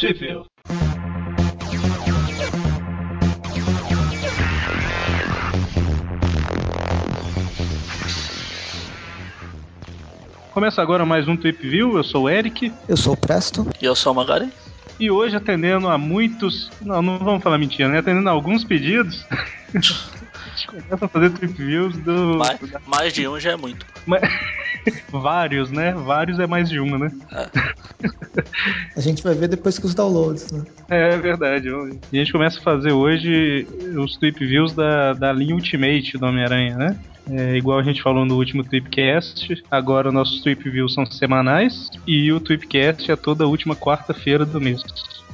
Tipo. Começa agora mais um Thwip View. Eu sou o Eric. Eu sou o Presto. E eu sou o Magari. E hoje, atendendo a muitos... Não vamos falar mentira, né? Atendendo a alguns pedidos... A gente começa a fazer Thwip Views do... Mais de um já é muito. Mas... Vários, né? Vários é mais de uma, né? É. A gente vai ver depois que os downloads, né? É verdade. E a gente começa a fazer hoje os Thwip Views da linha Ultimate do Homem-Aranha, né? É, igual a gente falou no último Twipcast, agora nossos Thwip Views são semanais e o Twipcast é toda última quarta-feira do mês.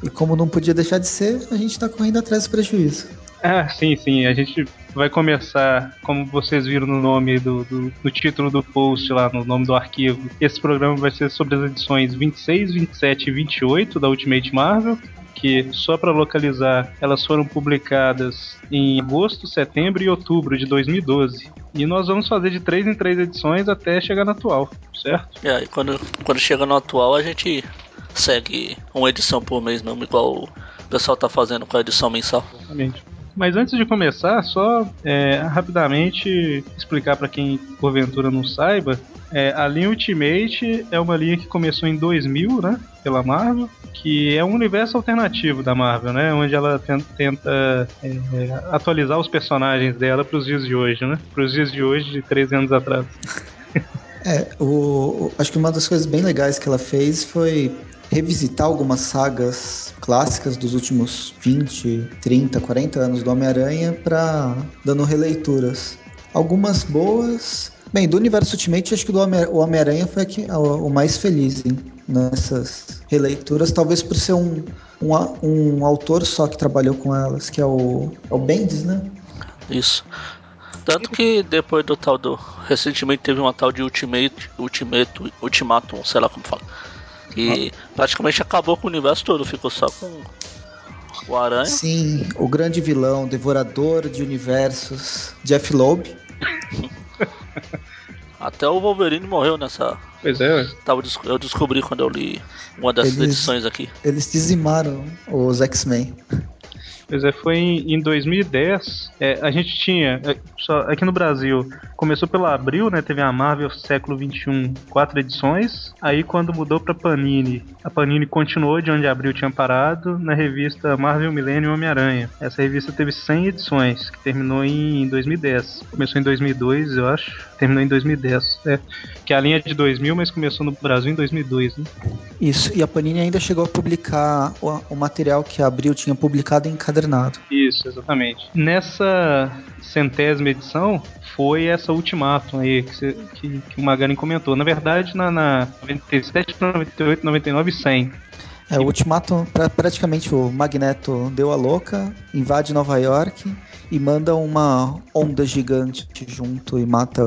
E como não podia deixar de ser, a gente tá correndo atrás do prejuízo. Ah, sim, a gente vai começar, como vocês viram no nome do título do post lá, no nome do arquivo, esse programa vai ser sobre as edições 26, 27 e 28 da Ultimate Marvel, que, só para localizar, elas foram publicadas em agosto, setembro e outubro de 2012. E nós vamos fazer de 3 em 3 edições até chegar no atual, certo? É, e quando chega no atual a gente segue uma edição por mês mesmo, igual o pessoal tá fazendo com a edição mensal. Exatamente. Mas antes de começar, só rapidamente explicar para quem porventura não saiba, a linha Ultimate é uma linha que começou em 2000, né, pela Marvel, que é um universo alternativo da Marvel, né, onde ela tenta atualizar os personagens dela para os dias de hoje, né, para os dias de hoje de 13 anos atrás. Acho que uma das coisas bem legais que ela fez foi revisitar algumas sagas clássicas dos últimos 20, 30, 40 anos do Homem-Aranha dando releituras. Algumas boas... Bem, do universo Ultimate, acho que o Homem-Aranha foi o mais feliz, hein, nessas releituras. Talvez por ser um autor só que trabalhou com elas, que é o Bendis, né? Isso. Tanto que depois do tal do... Recentemente teve uma tal de Ultimato, sei lá como fala. E praticamente acabou com o universo todo, ficou só com o Aranha. Sim, o grande vilão, devorador de universos, Jeff Loeb. Até o Wolverine morreu nessa... Pois é. Eu descobri quando eu li uma dessas edições aqui. Eles dizimaram os X-Men. Pois é, foi em 2010, a gente tinha, só aqui no Brasil, começou pela Abril, né, teve a Marvel Século XXI, 4 edições, aí quando mudou pra Panini, a Panini continuou de onde a Abril tinha parado, na revista Marvel Milênio Homem-Aranha. Essa revista teve 100 edições, que terminou em 2010, começou em 2002, eu acho, terminou em 2010, que a linha é de 2000, mas começou no Brasil em 2002, né? Isso, e a Panini ainda chegou a publicar o material que a Abril tinha publicado em cada... Isso, exatamente. Nessa centésima edição foi essa Ultimato aí que o Magari comentou. Na verdade, na 97, 98, 99 e 100. O Ultimato, praticamente o Magneto deu a louca, invade Nova York e manda uma onda gigante junto e mata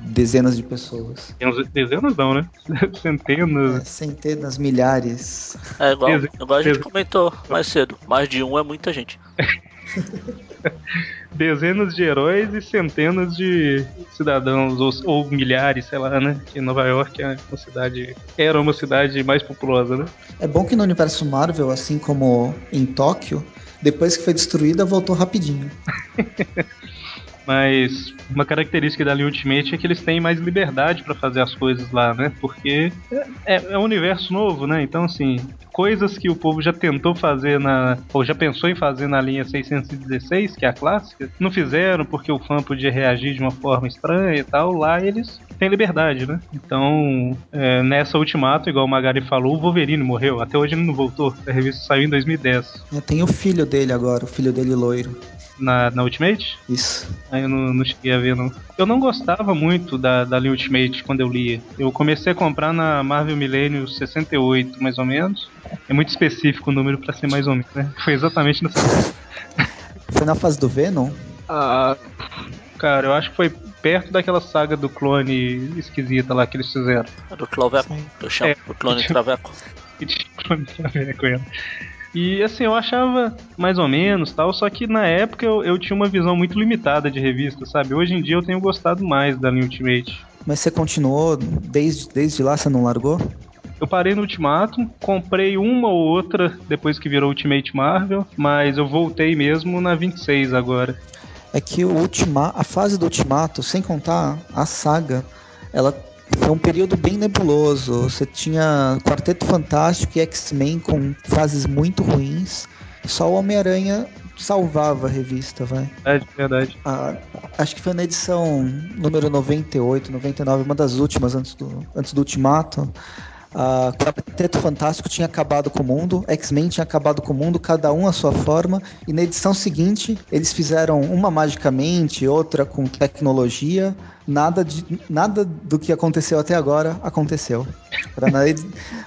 dezenas de pessoas. Dezenas não, né? Centenas. Centenas, milhares. Igual a gente comentou mais cedo. Mais de um é muita gente. Dezenas de heróis e centenas de cidadãos, ou milhares, sei lá, né? Que Nova York era uma cidade mais populosa, né? É bom que no universo Marvel, assim como em Tóquio, depois que foi destruída, voltou rapidinho. Mas uma característica da linha Ultimate é que eles têm mais liberdade para fazer as coisas lá, né? Porque é um universo novo, né? Então, assim, coisas que o povo já tentou fazer ou já pensou em fazer na linha 616, que é a clássica, não fizeram porque o fã podia reagir de uma forma estranha e tal. Lá eles têm liberdade, né? Então, nessa Ultimato, igual o Magari falou, o Wolverine morreu. Até hoje ele não voltou. A revista saiu em 2010. Tem o filho dele agora, o filho dele loiro. Na Ultimate? Isso. Aí eu não cheguei a ver, não. Eu não gostava muito da linha Ultimate quando eu lia. Eu comecei a comprar na Marvel Milênio 68, mais ou menos. É muito específico o número pra ser mais ou menos, né? Foi exatamente nessa... Foi na fase do Venom? Ah, cara, eu acho que foi perto daquela saga do clone esquisita lá que eles fizeram. Do Traveco, eu chamo. Do Clone Traveco. Clone Traveco, E assim, eu achava mais ou menos, tal, só que na época eu tinha uma visão muito limitada de revista, sabe? Hoje em dia eu tenho gostado mais da linha Ultimate. Mas você continuou? Desde lá você não largou? Eu parei no Ultimato, comprei uma ou outra depois que virou Ultimate Marvel, mas eu voltei mesmo na 26 agora. É que a fase do Ultimato, sem contar a saga, ela foi um período bem nebuloso. Você tinha Quarteto Fantástico e X-Men com fases muito ruins. Só o Homem-Aranha salvava a revista, vai. É, verdade. Acho que foi na edição número 98, 99, uma das últimas antes do Ultimato. Quarteto Fantástico tinha acabado com o mundo, X-Men tinha acabado com o mundo, cada um à sua forma, e na edição seguinte eles fizeram uma magicamente, outra com tecnologia. Nada do que aconteceu até agora aconteceu.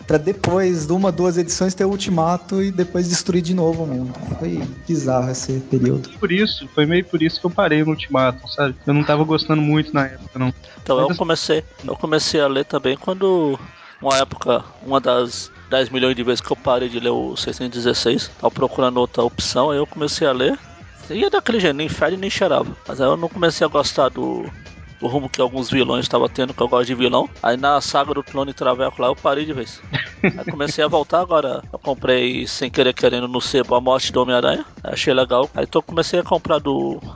Pra depois de uma, duas edições ter o Ultimato e depois destruir de novo o mundo. Foi bizarro esse período. Foi meio por isso que eu parei no Ultimato, sabe? Eu não tava gostando muito na época, não. Então eu comecei a ler também quando... Uma época, uma das 10 milhões de vezes que eu parei de ler o 616, tava procurando outra opção, aí eu comecei a ler. Ia daquele jeito, nem fede nem cheirava. Mas aí eu não comecei a gostar do rumo que alguns vilões estavam tendo, que eu gosto de vilão. Aí na saga do Clone Traveco lá eu parei de vez. Aí comecei a voltar agora. Eu comprei sem querer querendo no sebo A Morte do Homem-Aranha. Achei legal. Aí então comecei a comprar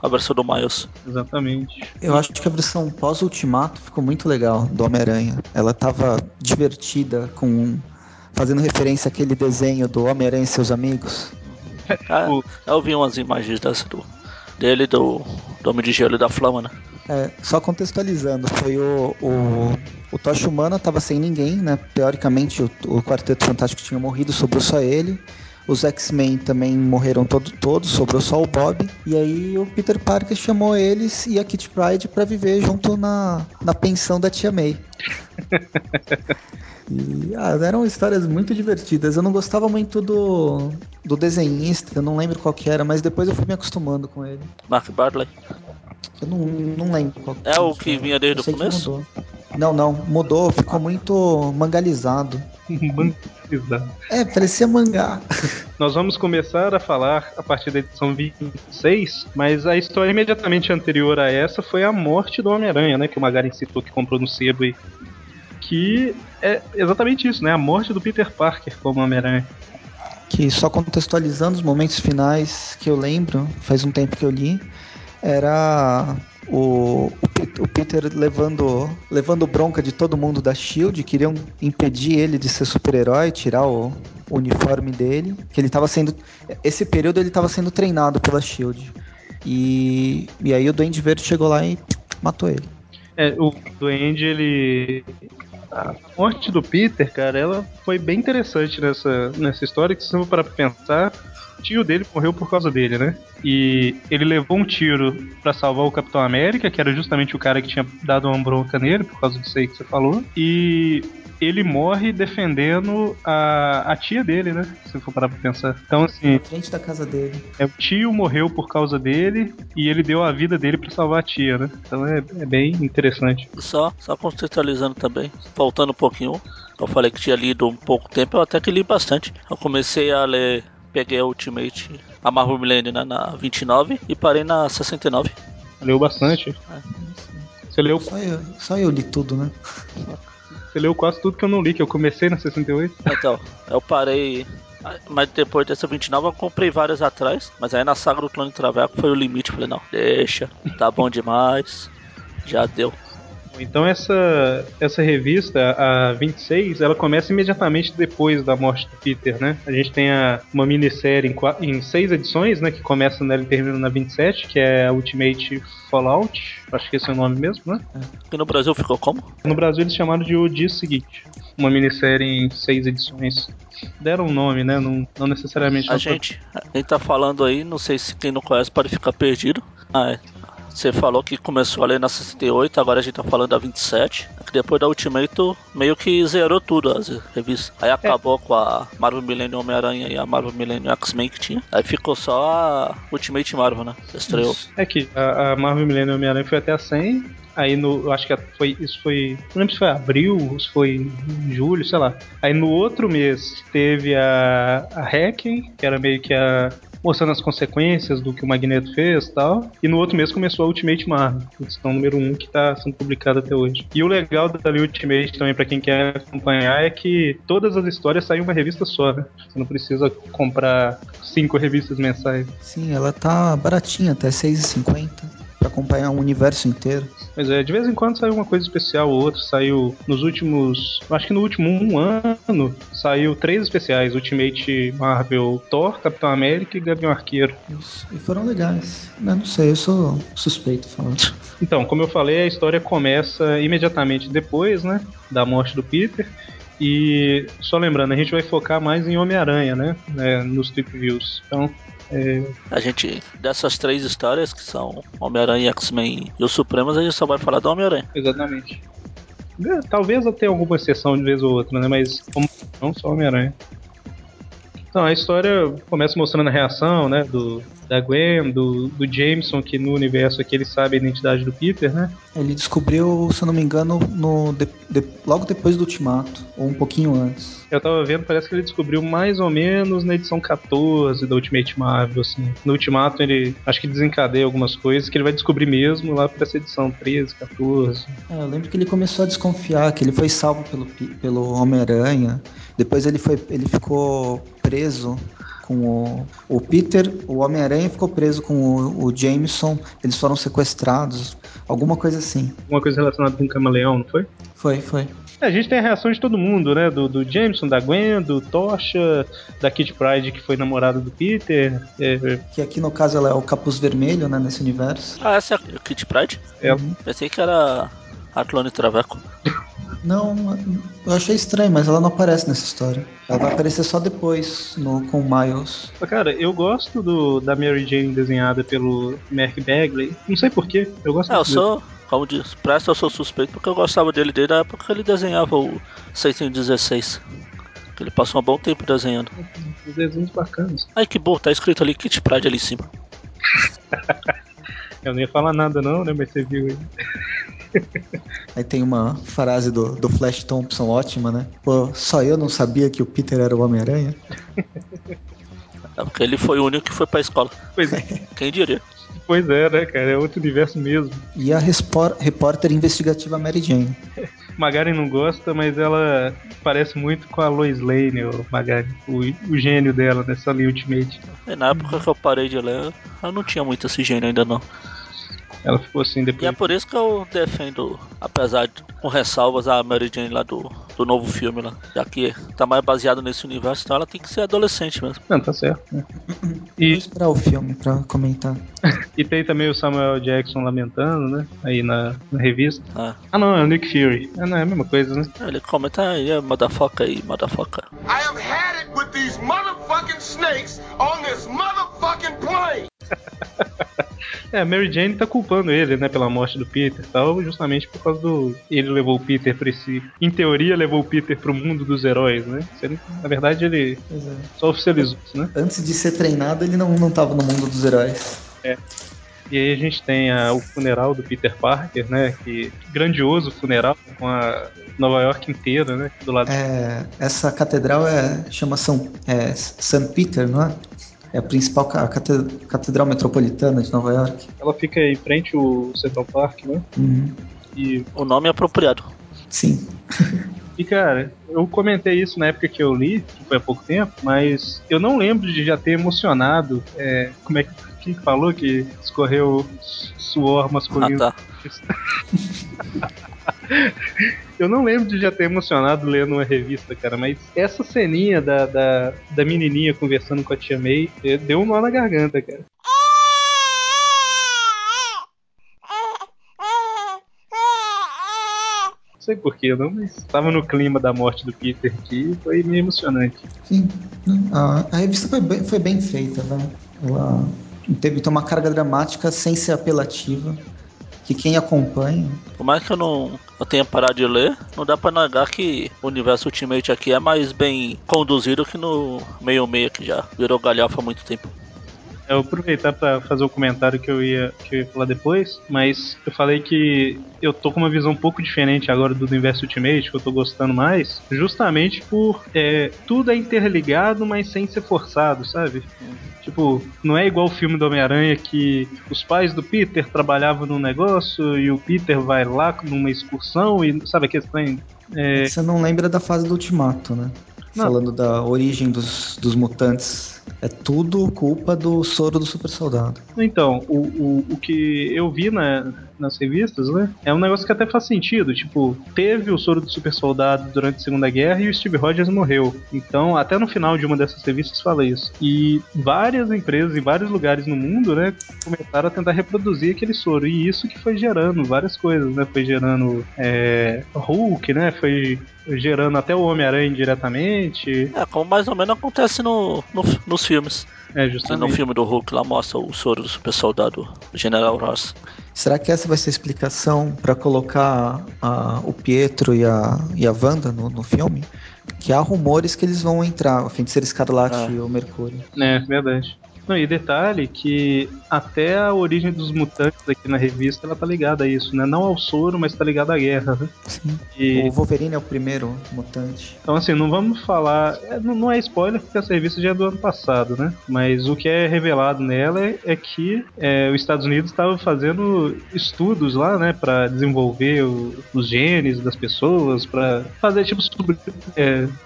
a versão do Miles. Exatamente. Eu acho que a versão pós-Ultimato ficou muito legal do Homem-Aranha. Ela tava divertida fazendo referência àquele desenho do Homem-Aranha e seus amigos. Eu vi umas imagens dele do Homem de Gelo e da Flama, né? É, só contextualizando, foi o Tocha Humana tava sem ninguém, né? Teoricamente o Quarteto Fantástico tinha morrido, sobrou só ele. Os X-Men também morreram todos, sobrou só o Bob. E aí o Peter Parker chamou eles e a Kitty Pryde pra viver junto na pensão da Tia May. E, eram histórias muito divertidas. Eu não gostava muito do desenhista, eu não lembro qual que era, mas depois eu fui me acostumando com ele. Mark Bartley? Eu não lembro qual que era. É o que vinha desde o começo? Não, mudou, ficou muito mangalizado. É, parecia mangá. Nós vamos começar a falar a partir da edição 26, mas a história imediatamente anterior a essa foi a morte do Homem-Aranha, né? Que o Magari citou, que comprou no sebo e... que é exatamente isso, né? A morte do Peter Parker como Homem-Aranha. Que só contextualizando os momentos finais que eu lembro, faz um tempo que eu li, era o Peter levando bronca de todo mundo da S.H.I.E.L.D. Queriam impedir ele de ser super-herói, tirar o uniforme dele, que ele tava sendo... Esse período ele estava sendo treinado pela S.H.I.E.L.D. E aí o Duende Verde chegou lá e matou ele. É, o Duende, ele... A morte do Peter, cara, ela foi bem interessante nessa história, que se eu parar pra pensar, o tio dele morreu por causa dele, né? E ele levou um tiro pra salvar o Capitão América, que era justamente o cara que tinha dado uma bronca nele, por causa disso aí que você falou. E ele morre defendendo a tia dele, né? Se eu for parar pra pensar. Então, assim... Na frente da casa dele. É, o tio morreu por causa dele e ele deu a vida dele pra salvar a tia, né? Então é bem interessante. Só contextualizando também, voltando um pouquinho, eu falei que tinha lido um pouco tempo, eu até que li bastante. Eu comecei a ler... Peguei a Ultimate, a Marvel Milênio, né, na 29 e parei na 69. Leu bastante. Você leu... Só eu li tudo, né? Você leu quase tudo que eu não li, que eu comecei na 68. Então, eu parei... Mas depois dessa 29 eu comprei várias atrás. Mas aí na saga do Clone Traveco foi o limite. Falei, não, deixa, tá bom demais. Já deu. Então essa revista, a 26, ela começa imediatamente depois da morte do Peter, né? A gente tem uma minissérie em 6 edições, né? Que começa nela e termina na 27, que é a Ultimate Fallout. Acho que esse é o nome mesmo, né? E no Brasil ficou como? No Brasil eles chamaram de O Dia Seguinte. Uma minissérie em 6 edições. Deram um nome, né? Não necessariamente... A gente tá falando aí, não sei se quem não conhece pode ficar perdido. Ah, é. Você falou que começou a ler na 68, agora a gente tá falando da 27. Depois da Ultimato, meio que zerou tudo as revistas. Aí acabou com a Marvel Milênio Homem-Aranha e a Marvel Milênio X-Men que tinha. Aí ficou só a Ultimate Marvel, né? Estreou. Isso. É que a Marvel Milênio Homem-Aranha foi até a 100. Aí eu acho que foi, não lembro se foi abril, se foi em julho, sei lá. Aí no outro mês teve a Hacking, que era meio que a mostrando as consequências do que o Magneto fez e tal. E no outro mês começou a Ultimate Marvel, edição número 1, que tá sendo publicada até hoje. E o legal da Ultimate também, pra quem quer acompanhar, é que todas as histórias saem em uma revista só, né? Você não precisa comprar 5 revistas mensais. Sim, ela tá baratinha, até R$6,50 pra acompanhar o universo inteiro. Pois é, de vez em quando sai uma coisa especial ou outra. Saiu nos últimos... Acho que no último um ano, saiu 3 especiais. Ultimate Marvel, Thor, Capitão América e Gavião Arqueiro. Isso. E foram legais. Eu não sei, eu sou suspeito falando. Então, como eu falei, a história começa imediatamente depois, né, da morte do Peter. E só lembrando, a gente vai focar mais em Homem-Aranha, né, nos Thwip Views. Então... A gente, dessas 3 histórias que são Homem-Aranha, X-Men e os Supremos, a gente só vai falar do Homem-Aranha. Exatamente. Talvez até alguma exceção de vez ou outra, né? Mas não só Homem-Aranha. Então, a história começa mostrando a reação, né, da Gwen, do Jameson, que no universo aqui ele sabe a identidade do Peter, né? Ele descobriu, se eu não me engano, logo depois do Ultimato, ou um pouquinho antes. Eu tava vendo, parece que ele descobriu mais ou menos na edição 14 da Ultimate Marvel, assim. No Ultimato ele, acho que desencadeia algumas coisas que ele vai descobrir mesmo lá pra essa edição 13, 14. Eu lembro que ele começou a desconfiar, que ele foi salvo pelo Homem-Aranha. Depois ele ficou preso com o Peter, o Homem-Aranha ficou preso com o Jameson, eles foram sequestrados, alguma coisa assim. Alguma coisa relacionada com o camaleão, não foi? Foi. A gente tem a reação de todo mundo, né? Do Jameson, da Gwen, do Tocha, da Kitty Pryde, que foi namorada do Peter. Que aqui, no caso, ela é o capuz vermelho, né? Nesse universo. Ah, essa é a Kitty Pryde? É. Pensei que era a Clone Traveco. Não, eu achei estranho, mas ela não aparece nessa história. Ela vai aparecer só depois, com o Miles. Cara, eu gosto da Mary Jane desenhada pelo Mark Bagley. Não sei porquê, eu gosto muito. Como diz, Presto, eu sou suspeito porque eu gostava dele desde a época que ele desenhava o 616. Que ele passou um bom tempo desenhando. Os desenhos bacanas. Ai, que bom, tá escrito ali Kitty Pryde ali em cima. Eu não ia falar nada não, né, mas você viu aí. Aí tem uma frase do Flash Thompson ótima, né? Pô, só eu não sabia que o Peter era o Homem-Aranha. É porque ele foi o único que foi pra escola. Pois é. Quem diria? Pois é, né, cara? É outro universo mesmo. E a repórter investigativa Mary Jane. Magari não gosta, mas ela parece muito com a Lois Lane, o Magari. O gênio dela nessa linha Ultimate. Na época que eu parei de ler, ela não tinha muito esse gênio ainda, não. Ela ficou assim depois. E é por isso que eu defendo, apesar de com ressalvas, a Mary Jane lá do novo filme lá. Já que tá mais baseado nesse universo, então ela tem que ser adolescente mesmo. Não, tá certo. É. Vou esperar o filme pra comentar. E tem também o Samuel Jackson lamentando, né? Aí na revista. Ah, não, é o Nick Fury. Não, é a mesma coisa, né? Ele comenta motherfucker. I have had it with these motherfucking snakes on this motherfucking plane! Mary Jane tá culpando ele, né, pela morte do Peter e tal, justamente por causa do... Ele levou o Peter pra esse... Em teoria, levou o Peter pro mundo dos heróis, né? Na verdade, ele só oficializou isso, né? Antes de ser treinado, ele não tava no mundo dos heróis. É. E aí a gente tem o funeral do Peter Parker, né? Que grandioso funeral, com a Nova York inteira, né? Do lado. Essa catedral chama São Peter, não é? É a principal catedral metropolitana de Nova York. Ela fica em frente ao Central Park, né? Uhum. E o nome é apropriado. Sim. E, cara, eu comentei isso na época que eu li, que foi há pouco tempo, mas eu não lembro de já ter emocionado. Como é que... Quem falou que escorreu suor masculino? Ah, tá. Eu não lembro de já ter emocionado lendo uma revista, cara, mas essa ceninha da menininha conversando com a Tia May deu um nó na garganta, cara. Não sei porquê, não, mas estava no clima da morte do Peter aqui e foi meio emocionante. Sim, a revista foi bem feita, né? Ela teve uma carga dramática sem ser apelativa, que quem acompanha... Por mais que eu tenha parado de ler, não dá pra negar que o universo Ultimate aqui é mais bem conduzido que no meio-meio, que já virou galhofa há muito tempo. Eu aproveitar pra fazer o comentário que eu ia falar depois, mas eu falei que eu tô com uma visão um pouco diferente agora do universo Ultimate, que eu tô gostando mais, justamente por tudo é interligado, mas sem ser forçado, sabe? Tipo, não é igual o filme do Homem-Aranha que os pais do Peter trabalhavam num negócio e o Peter vai lá numa excursão e, sabe, aquele trem... Você não lembra da fase do Ultimato, né? Não. Falando da origem dos mutantes. É tudo culpa do soro do super soldado. Então, o que eu vi nas revistas, né, é um negócio que até faz sentido. Tipo, teve o soro do super soldado durante a Segunda Guerra e o Steve Rogers morreu. Então, até no final de uma dessas revistas fala isso. E várias empresas em vários lugares no mundo, né, começaram a tentar reproduzir aquele soro. E isso que foi gerando várias coisas, né? Foi gerando Hulk, né? Foi gerando até o Homem-Aranha indiretamente. É, como mais ou menos acontece nos filmes. É, justamente. No filme do Hulk, lá mostra o soro do super soldado, do General Ross. Será que essa vai ser a explicação para colocar o Pietro e a Wanda no filme? Que há rumores que eles vão entrar, o Feiticeiro Escarlate e o Mercúrio. É, verdade. Não, e detalhe que até a origem dos mutantes aqui na revista, ela tá ligada a isso, né? Não ao soro, mas tá ligada à guerra, né? Sim. E... o Wolverine é o primeiro mutante. Então, assim, não vamos falar... Não é spoiler, porque essa revista já é do ano passado, né? Mas o que é revelado nela é que os Estados Unidos estavam fazendo estudos lá, né? Pra desenvolver os genes das pessoas, pra fazer, tipo,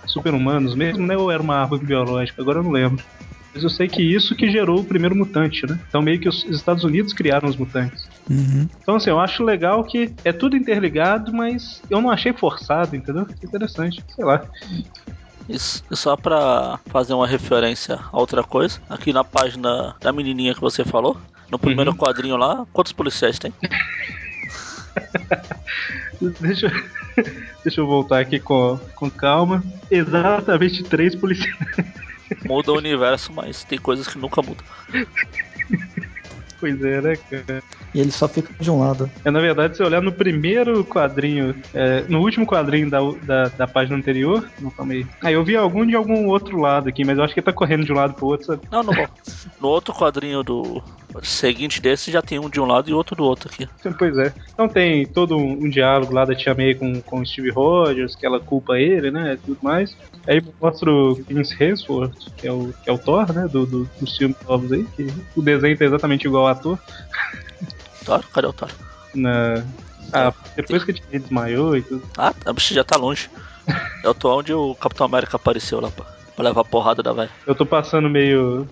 super-humanos mesmo, né? Ou era uma árvore biológica? Agora eu não lembro. Mas eu sei que isso que gerou o primeiro mutante, né? Então meio que os Estados Unidos criaram os mutantes. Uhum. Então assim, eu acho legal que é tudo interligado, mas eu não achei forçado, entendeu? Interessante, sei lá. Isso. E só pra fazer uma referência a outra coisa, aqui na página da menininha que você falou, no primeiro quadrinho lá, quantos policiais tem? Deixa eu voltar aqui com calma. Exatamente 3 policiais. Muda o universo, mas tem coisas que nunca mudam. Pois é, né, cara? E ele só fica de um lado. Na verdade, se olhar no primeiro quadrinho, no último quadrinho da página anterior... Não, calma aí. Eu vi algum de algum outro lado aqui, mas eu acho que ele tá correndo de um lado pro outro, sabe? Não, no outro quadrinho do seguinte desse já tem um de um lado e outro do outro aqui. Pois é. Então tem todo um diálogo lá da Tia May com o Steve Rogers, que ela culpa ele, né, tudo mais. Aí mostra o Chris Hemsworth, que é o Thor, né, dos filmes novos aí, que o desenho tá exatamente igual ao ator. Thor? Cadê o Thor? Depois que ele desmaiou e tudo. A bicha já tá longe. É o Thor onde o Capitão América apareceu lá, pra levar a porrada da velha. Eu tô passando meio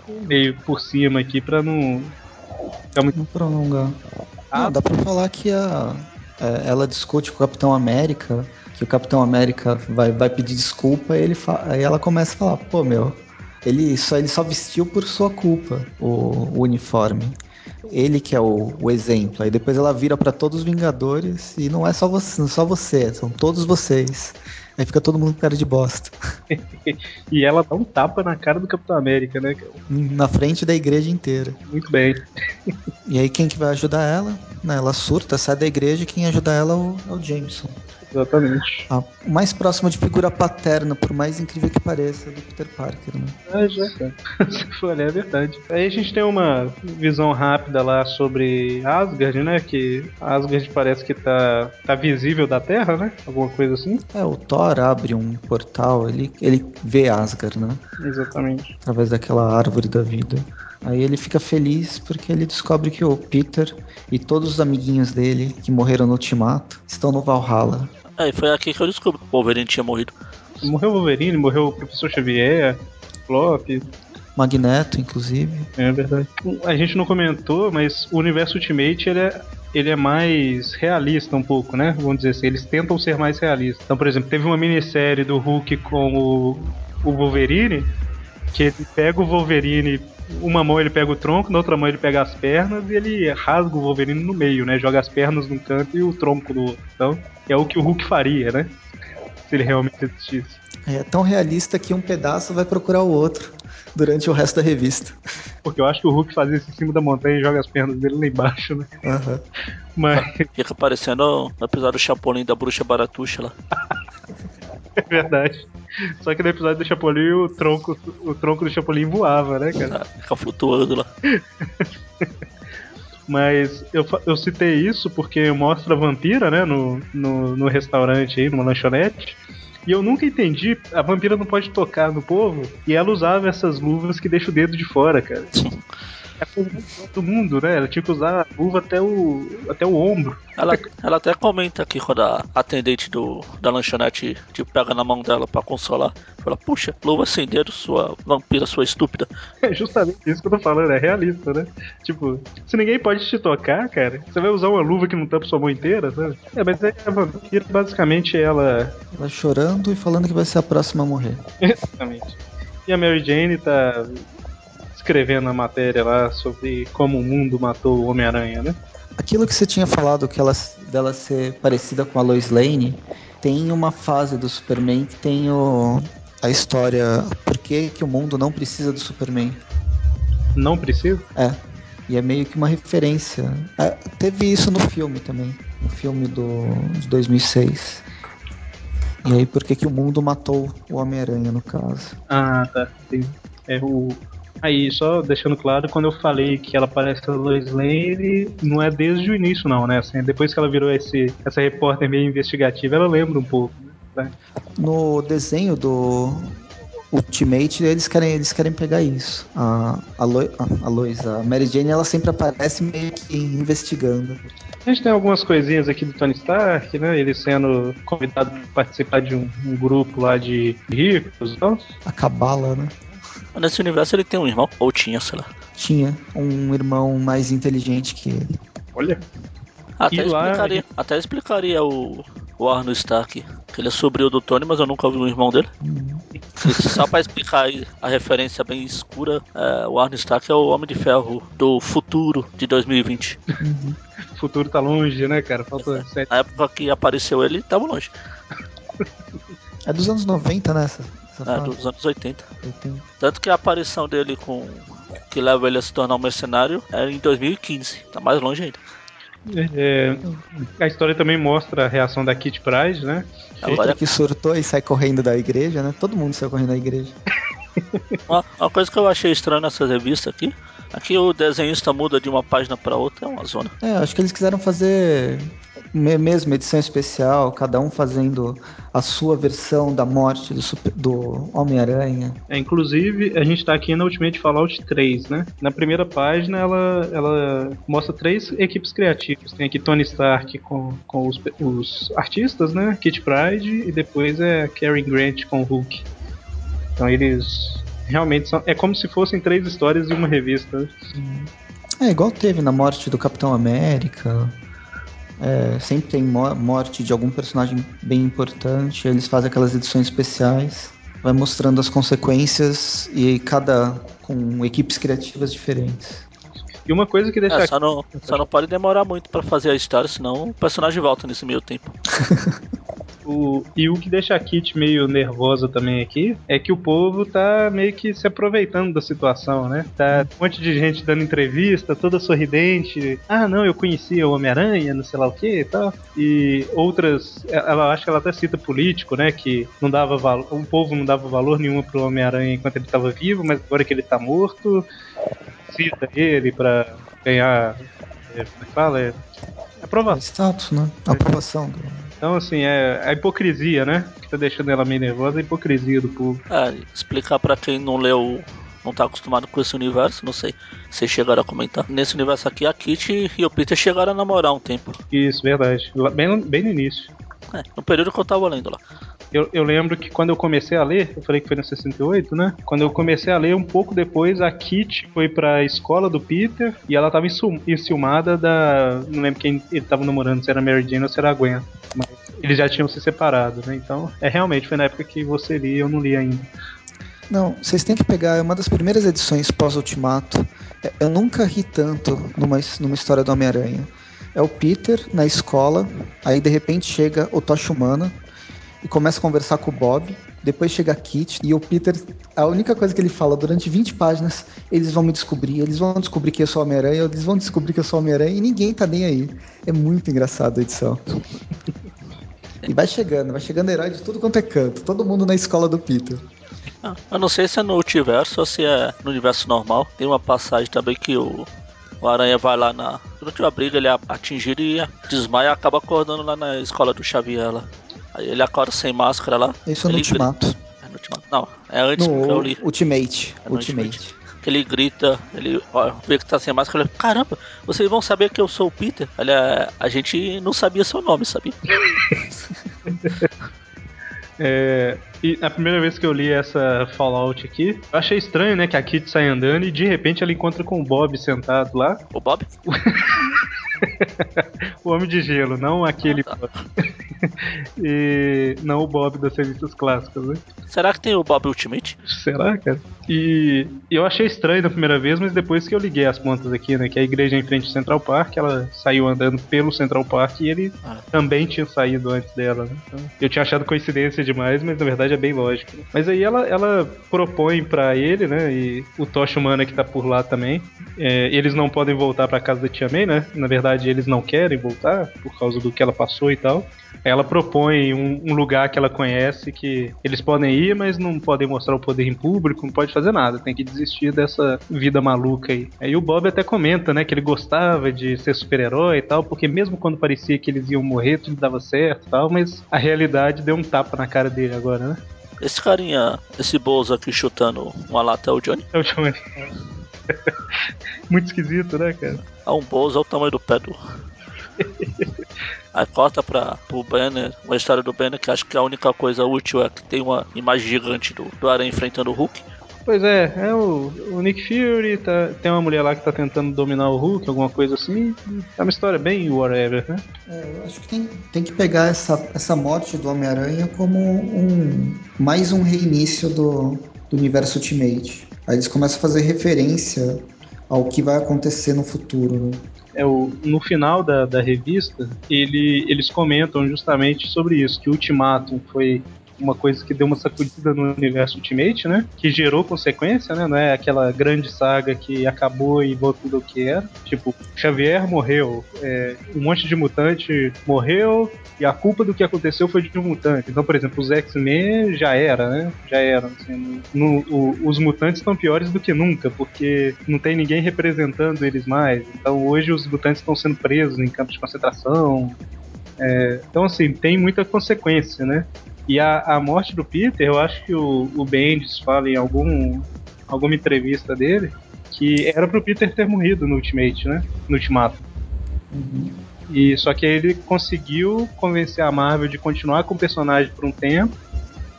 por cima aqui pra não... Não prolongar. Não, dá pra falar que ela discute com o Capitão América, que o Capitão América vai pedir desculpa, e aí ela começa a falar, pô, meu, ele só vestiu por sua culpa o uniforme. Ele que é o exemplo. Aí depois ela vira pra todos os Vingadores e não é só você, não é só você, são todos vocês. Aí fica todo mundo com cara de bosta. E ela dá um tapa na cara do Capitão América, né, cara? Na frente da igreja inteira. Muito bem. E aí quem que vai ajudar ela? Ela surta, sai da igreja, e quem ajuda ela é o Jameson. Exatamente. O mais próximo de figura paterna, por mais incrível que pareça, do Peter Parker, né? Já, cara. Se for olhar, é verdade. Aí a gente tem uma visão rápida lá sobre Asgard, né? Que Asgard parece que tá visível da Terra, né? Alguma coisa assim. O Thor abre um portal, ele vê Asgard, né? Exatamente. Através daquela árvore da vida. Aí ele fica feliz porque ele descobre que o Peter e todos os amiguinhos dele que morreram no Ultimato estão no Valhalla. E foi aqui que eu descobri que o Wolverine tinha morrido. Morreu o Wolverine, morreu o Professor Xavier, Flop... Magneto, inclusive. É verdade. A gente não comentou, mas o universo Ultimate, ele é mais realista um pouco, né? Vamos dizer assim, eles tentam ser mais realistas. Então, por exemplo, teve uma minissérie do Hulk com o Wolverine, que ele pega o Wolverine... Uma mão ele pega o tronco, na outra mão ele pega as pernas e ele rasga o Wolverine no meio, né? Joga as pernas num canto e o tronco no outro. Então, é o que o Hulk faria, né? Se ele realmente existisse. É tão realista que um pedaço vai procurar o outro durante o resto da revista. Porque eu acho que o Hulk fazia isso em cima da montanha e joga as pernas dele lá embaixo, né? Uhum. Mas... Fica parecendo o episódio do Chapolin da Bruxa Baratuxa lá. É verdade. Só que no episódio do Chapolin, o tronco do Chapolin voava, né, cara? Fica flutuando lá. Mas eu citei isso porque mostra a vampira, né, no restaurante aí, numa lanchonete. E eu nunca entendi, a vampira não pode tocar no povo, e ela usava essas luvas que deixa o dedo de fora, cara. É a coisa do mundo, né? Ela tinha que usar a luva até o ombro. Ela até comenta aqui quando a atendente da lanchonete tipo, pega na mão dela pra consolar. Fala, puxa, luva sem dedo, sua vampira, sua estúpida. É justamente isso que eu tô falando, é realista, né? Tipo, se ninguém pode te tocar, cara, você vai usar uma luva que não tampa sua mão inteira, sabe? É, mas a vampira, basicamente, ela chorando e falando que vai ser a próxima a morrer. Exatamente. E a Mary Jane tá escrevendo a matéria lá sobre como o mundo matou o Homem-Aranha, né? Aquilo que você tinha falado, que dela ser parecida com a Lois Lane, tem uma fase do Superman que tem a história por que o mundo não precisa do Superman. Não precisa? É. E é meio que uma referência. É, teve isso no filme também, no filme de 2006. E aí por que o mundo matou o Homem-Aranha, no caso. Ah, tá. É o... Aí, só deixando claro, quando eu falei que ela parece a Lois Lane, não é desde o início não, né? Assim, depois que ela virou essa repórter meio investigativa, ela lembra um pouco, né? No desenho do Ultimate, eles querem pegar isso. A Mary Jane, ela sempre aparece meio que investigando. A gente tem algumas coisinhas aqui do Tony Stark, né? Ele sendo convidado para participar de um grupo lá de ricos, então. A cabala, né? Nesse universo ele tem um irmão, ou tinha, sei lá. Tinha, um irmão mais inteligente que ele. Olha. Até explicaria o Arno Stark, que ele é sobrinho do Tony, mas eu nunca vi um irmão dele. Só pra explicar aí a referência bem escura, o Arno Stark é o Homem de Ferro do futuro de 2020. O futuro tá longe, né, cara? Falta 7. Na época que apareceu ele, tava longe. É dos anos 90, né? Dos anos 80. Tanto que a aparição dele que leva ele a se tornar um mercenário é em 2015, tá mais longe ainda. A história também mostra a reação da Kitty Pryde, né? Agora que surtou e sai correndo da igreja, né? Todo mundo sai correndo da igreja. Uma coisa que eu achei estranha nessa revista aqui o desenhista muda de uma página pra outra, é uma zona. É, acho que eles quiseram fazer mesmo edição especial, cada um fazendo a sua versão da morte do Homem-Aranha. Inclusive, a gente tá aqui na Ultimate Fallout 3, né? Na primeira página, ela mostra 3 equipes criativas. Tem aqui Tony Stark com os artistas, né? Kitty Pryde, e depois é Cary Grant com o Hulk. Então eles realmente são... É como se fossem 3 histórias em uma revista. É, igual teve na morte do Capitão América. É, sempre tem morte de algum personagem bem importante. Eles fazem aquelas edições especiais. Vai mostrando as consequências e cada... com equipes criativas diferentes. E uma coisa que deixa... Só não pode demorar muito pra fazer a história, senão o personagem volta nesse meio tempo. E o que deixa a Kitty meio nervosa também aqui é que o povo tá meio que se aproveitando da situação, né? Tá um monte de gente dando entrevista, toda sorridente. Ah, não, eu conhecia o Homem-Aranha, não sei lá o que e tal. E outras... Ela acha que ela até cita político, né? Que não dava valor... O povo não dava valor nenhum pro Homem-Aranha enquanto ele tava vivo, mas agora que ele tá morto, cita ele pra ganhar... Como é que fala? É aprovação. Status, né? Aprovação do... Então, assim, é a hipocrisia, né? Que tá deixando ela meio nervosa, a hipocrisia do povo. Explicar pra quem não leu, não tá acostumado com esse universo, não sei se vocês chegaram a comentar. Nesse universo aqui, a Kitty e o Peter chegaram a namorar um tempo. Isso, verdade. Bem no início. No período que eu tava lendo lá. Eu lembro que quando eu comecei a ler, eu falei que foi no 68, né? Quando eu comecei a ler, um pouco depois, a Kitty foi pra escola do Peter e ela tava enciumada da... Não lembro quem ele tava namorando, se era Mary Jane ou se era a Gwen. Mas eles já tinham se separado, né? Então, realmente, foi na época que você lia e eu não li ainda. Não, vocês têm que pegar, é uma das primeiras edições pós-Ultimato. Eu nunca ri tanto numa história do Homem-Aranha. É o Peter na escola, aí de repente chega o Tocha Humana e começa a conversar com o Bob. Depois chega a Kitty e o Peter, a única coisa que ele fala durante 20 páginas, eles vão me descobrir, eles vão descobrir que eu sou Homem-Aranha, eles vão descobrir que eu sou Homem-Aranha e ninguém tá nem aí. É muito engraçado a edição. E vai chegando herói de tudo quanto é canto. Todo mundo na escola do Peter. Eu não sei se é no multiverso ou se é no universo normal. Tem uma passagem também que o Aranha vai lá na... Durante uma briga ele é atingido e desmaia e acaba acordando lá na escola do Xavier lá. Aí ele acorda sem máscara lá. Isso é no Ultimato. É no Ultimato. Não, é antes no que eu li. Ultimate. É no Ultimate. Que ele grita, ele ó, vê que tá sem máscara, ele fala, caramba, vocês vão saber que eu sou o Peter? Olha, a gente não sabia seu nome, sabia? E a primeira vez que eu li essa Fallout aqui, eu achei estranho, né, que a Kitty sai andando e de repente ela encontra com o Bob sentado lá. O Bob? O Homem de Gelo, não aquele Bob. E não o Bob das revistas clássicas, né? Será que tem o Bob Ultimate? Será, cara? E eu achei estranho na primeira vez, mas depois que eu liguei as pontas aqui, né? Que a igreja em frente ao Central Park, ela saiu andando pelo Central Park e ele também tinha saído antes dela, né? Então, eu tinha achado coincidência demais, mas na verdade é bem lógico, né? Mas aí ela propõe pra ele, né? E o Tocha Humana que tá por lá também. Eles não podem voltar pra casa da Tia May, né? Na verdade, eles não querem voltar por causa do que ela passou e tal. Ela propõe um lugar que ela conhece que eles podem ir, mas não podem mostrar o poder em público, não pode fazer nada, tem que desistir dessa vida maluca aí. Aí o Bob até comenta, né, que ele gostava de ser super-herói e tal, porque mesmo quando parecia que eles iam morrer, tudo dava certo e tal, mas a realidade deu um tapa na cara dele agora, né? Esse carinha, esse Bozo aqui chutando uma lata é o Johnny? É o Johnny. Muito esquisito, né, cara? É um Bozo, é o tamanho do pé do... Aí corta pro Banner, uma história do Banner que acho que a única coisa útil é que tem uma imagem gigante do Aranha enfrentando o Hulk. Pois é o Nick Fury, tá, tem uma mulher lá que tá tentando dominar o Hulk, alguma coisa assim. É uma história bem whatever, né? Eu acho que tem que pegar essa morte do Homem-Aranha como mais um reinício do universo Ultimate. Aí eles começam a fazer referência ao que vai acontecer no futuro, né? No final da revista, eles comentam justamente sobre isso, que o Ultimatum foi uma coisa que deu uma sacudida no universo Ultimate, né? Que gerou consequência, né? Não é aquela grande saga que acabou e voltou o que era. Tipo, Xavier morreu, um monte de mutante morreu e a culpa do que aconteceu foi de um mutante. Então, por exemplo, os X-Men já era, né? Já era. Assim, os mutantes estão piores do que nunca, porque não tem ninguém representando eles mais. Então, hoje os mutantes estão sendo presos em campos de concentração. Então, assim, tem muita consequência, né? E a morte do Peter, eu acho que o Bendis fala em alguma entrevista dele que era pro Peter ter morrido no Ultimate, né? No Ultimato. Uhum. E só que ele conseguiu convencer a Marvel de continuar com o personagem por um tempo.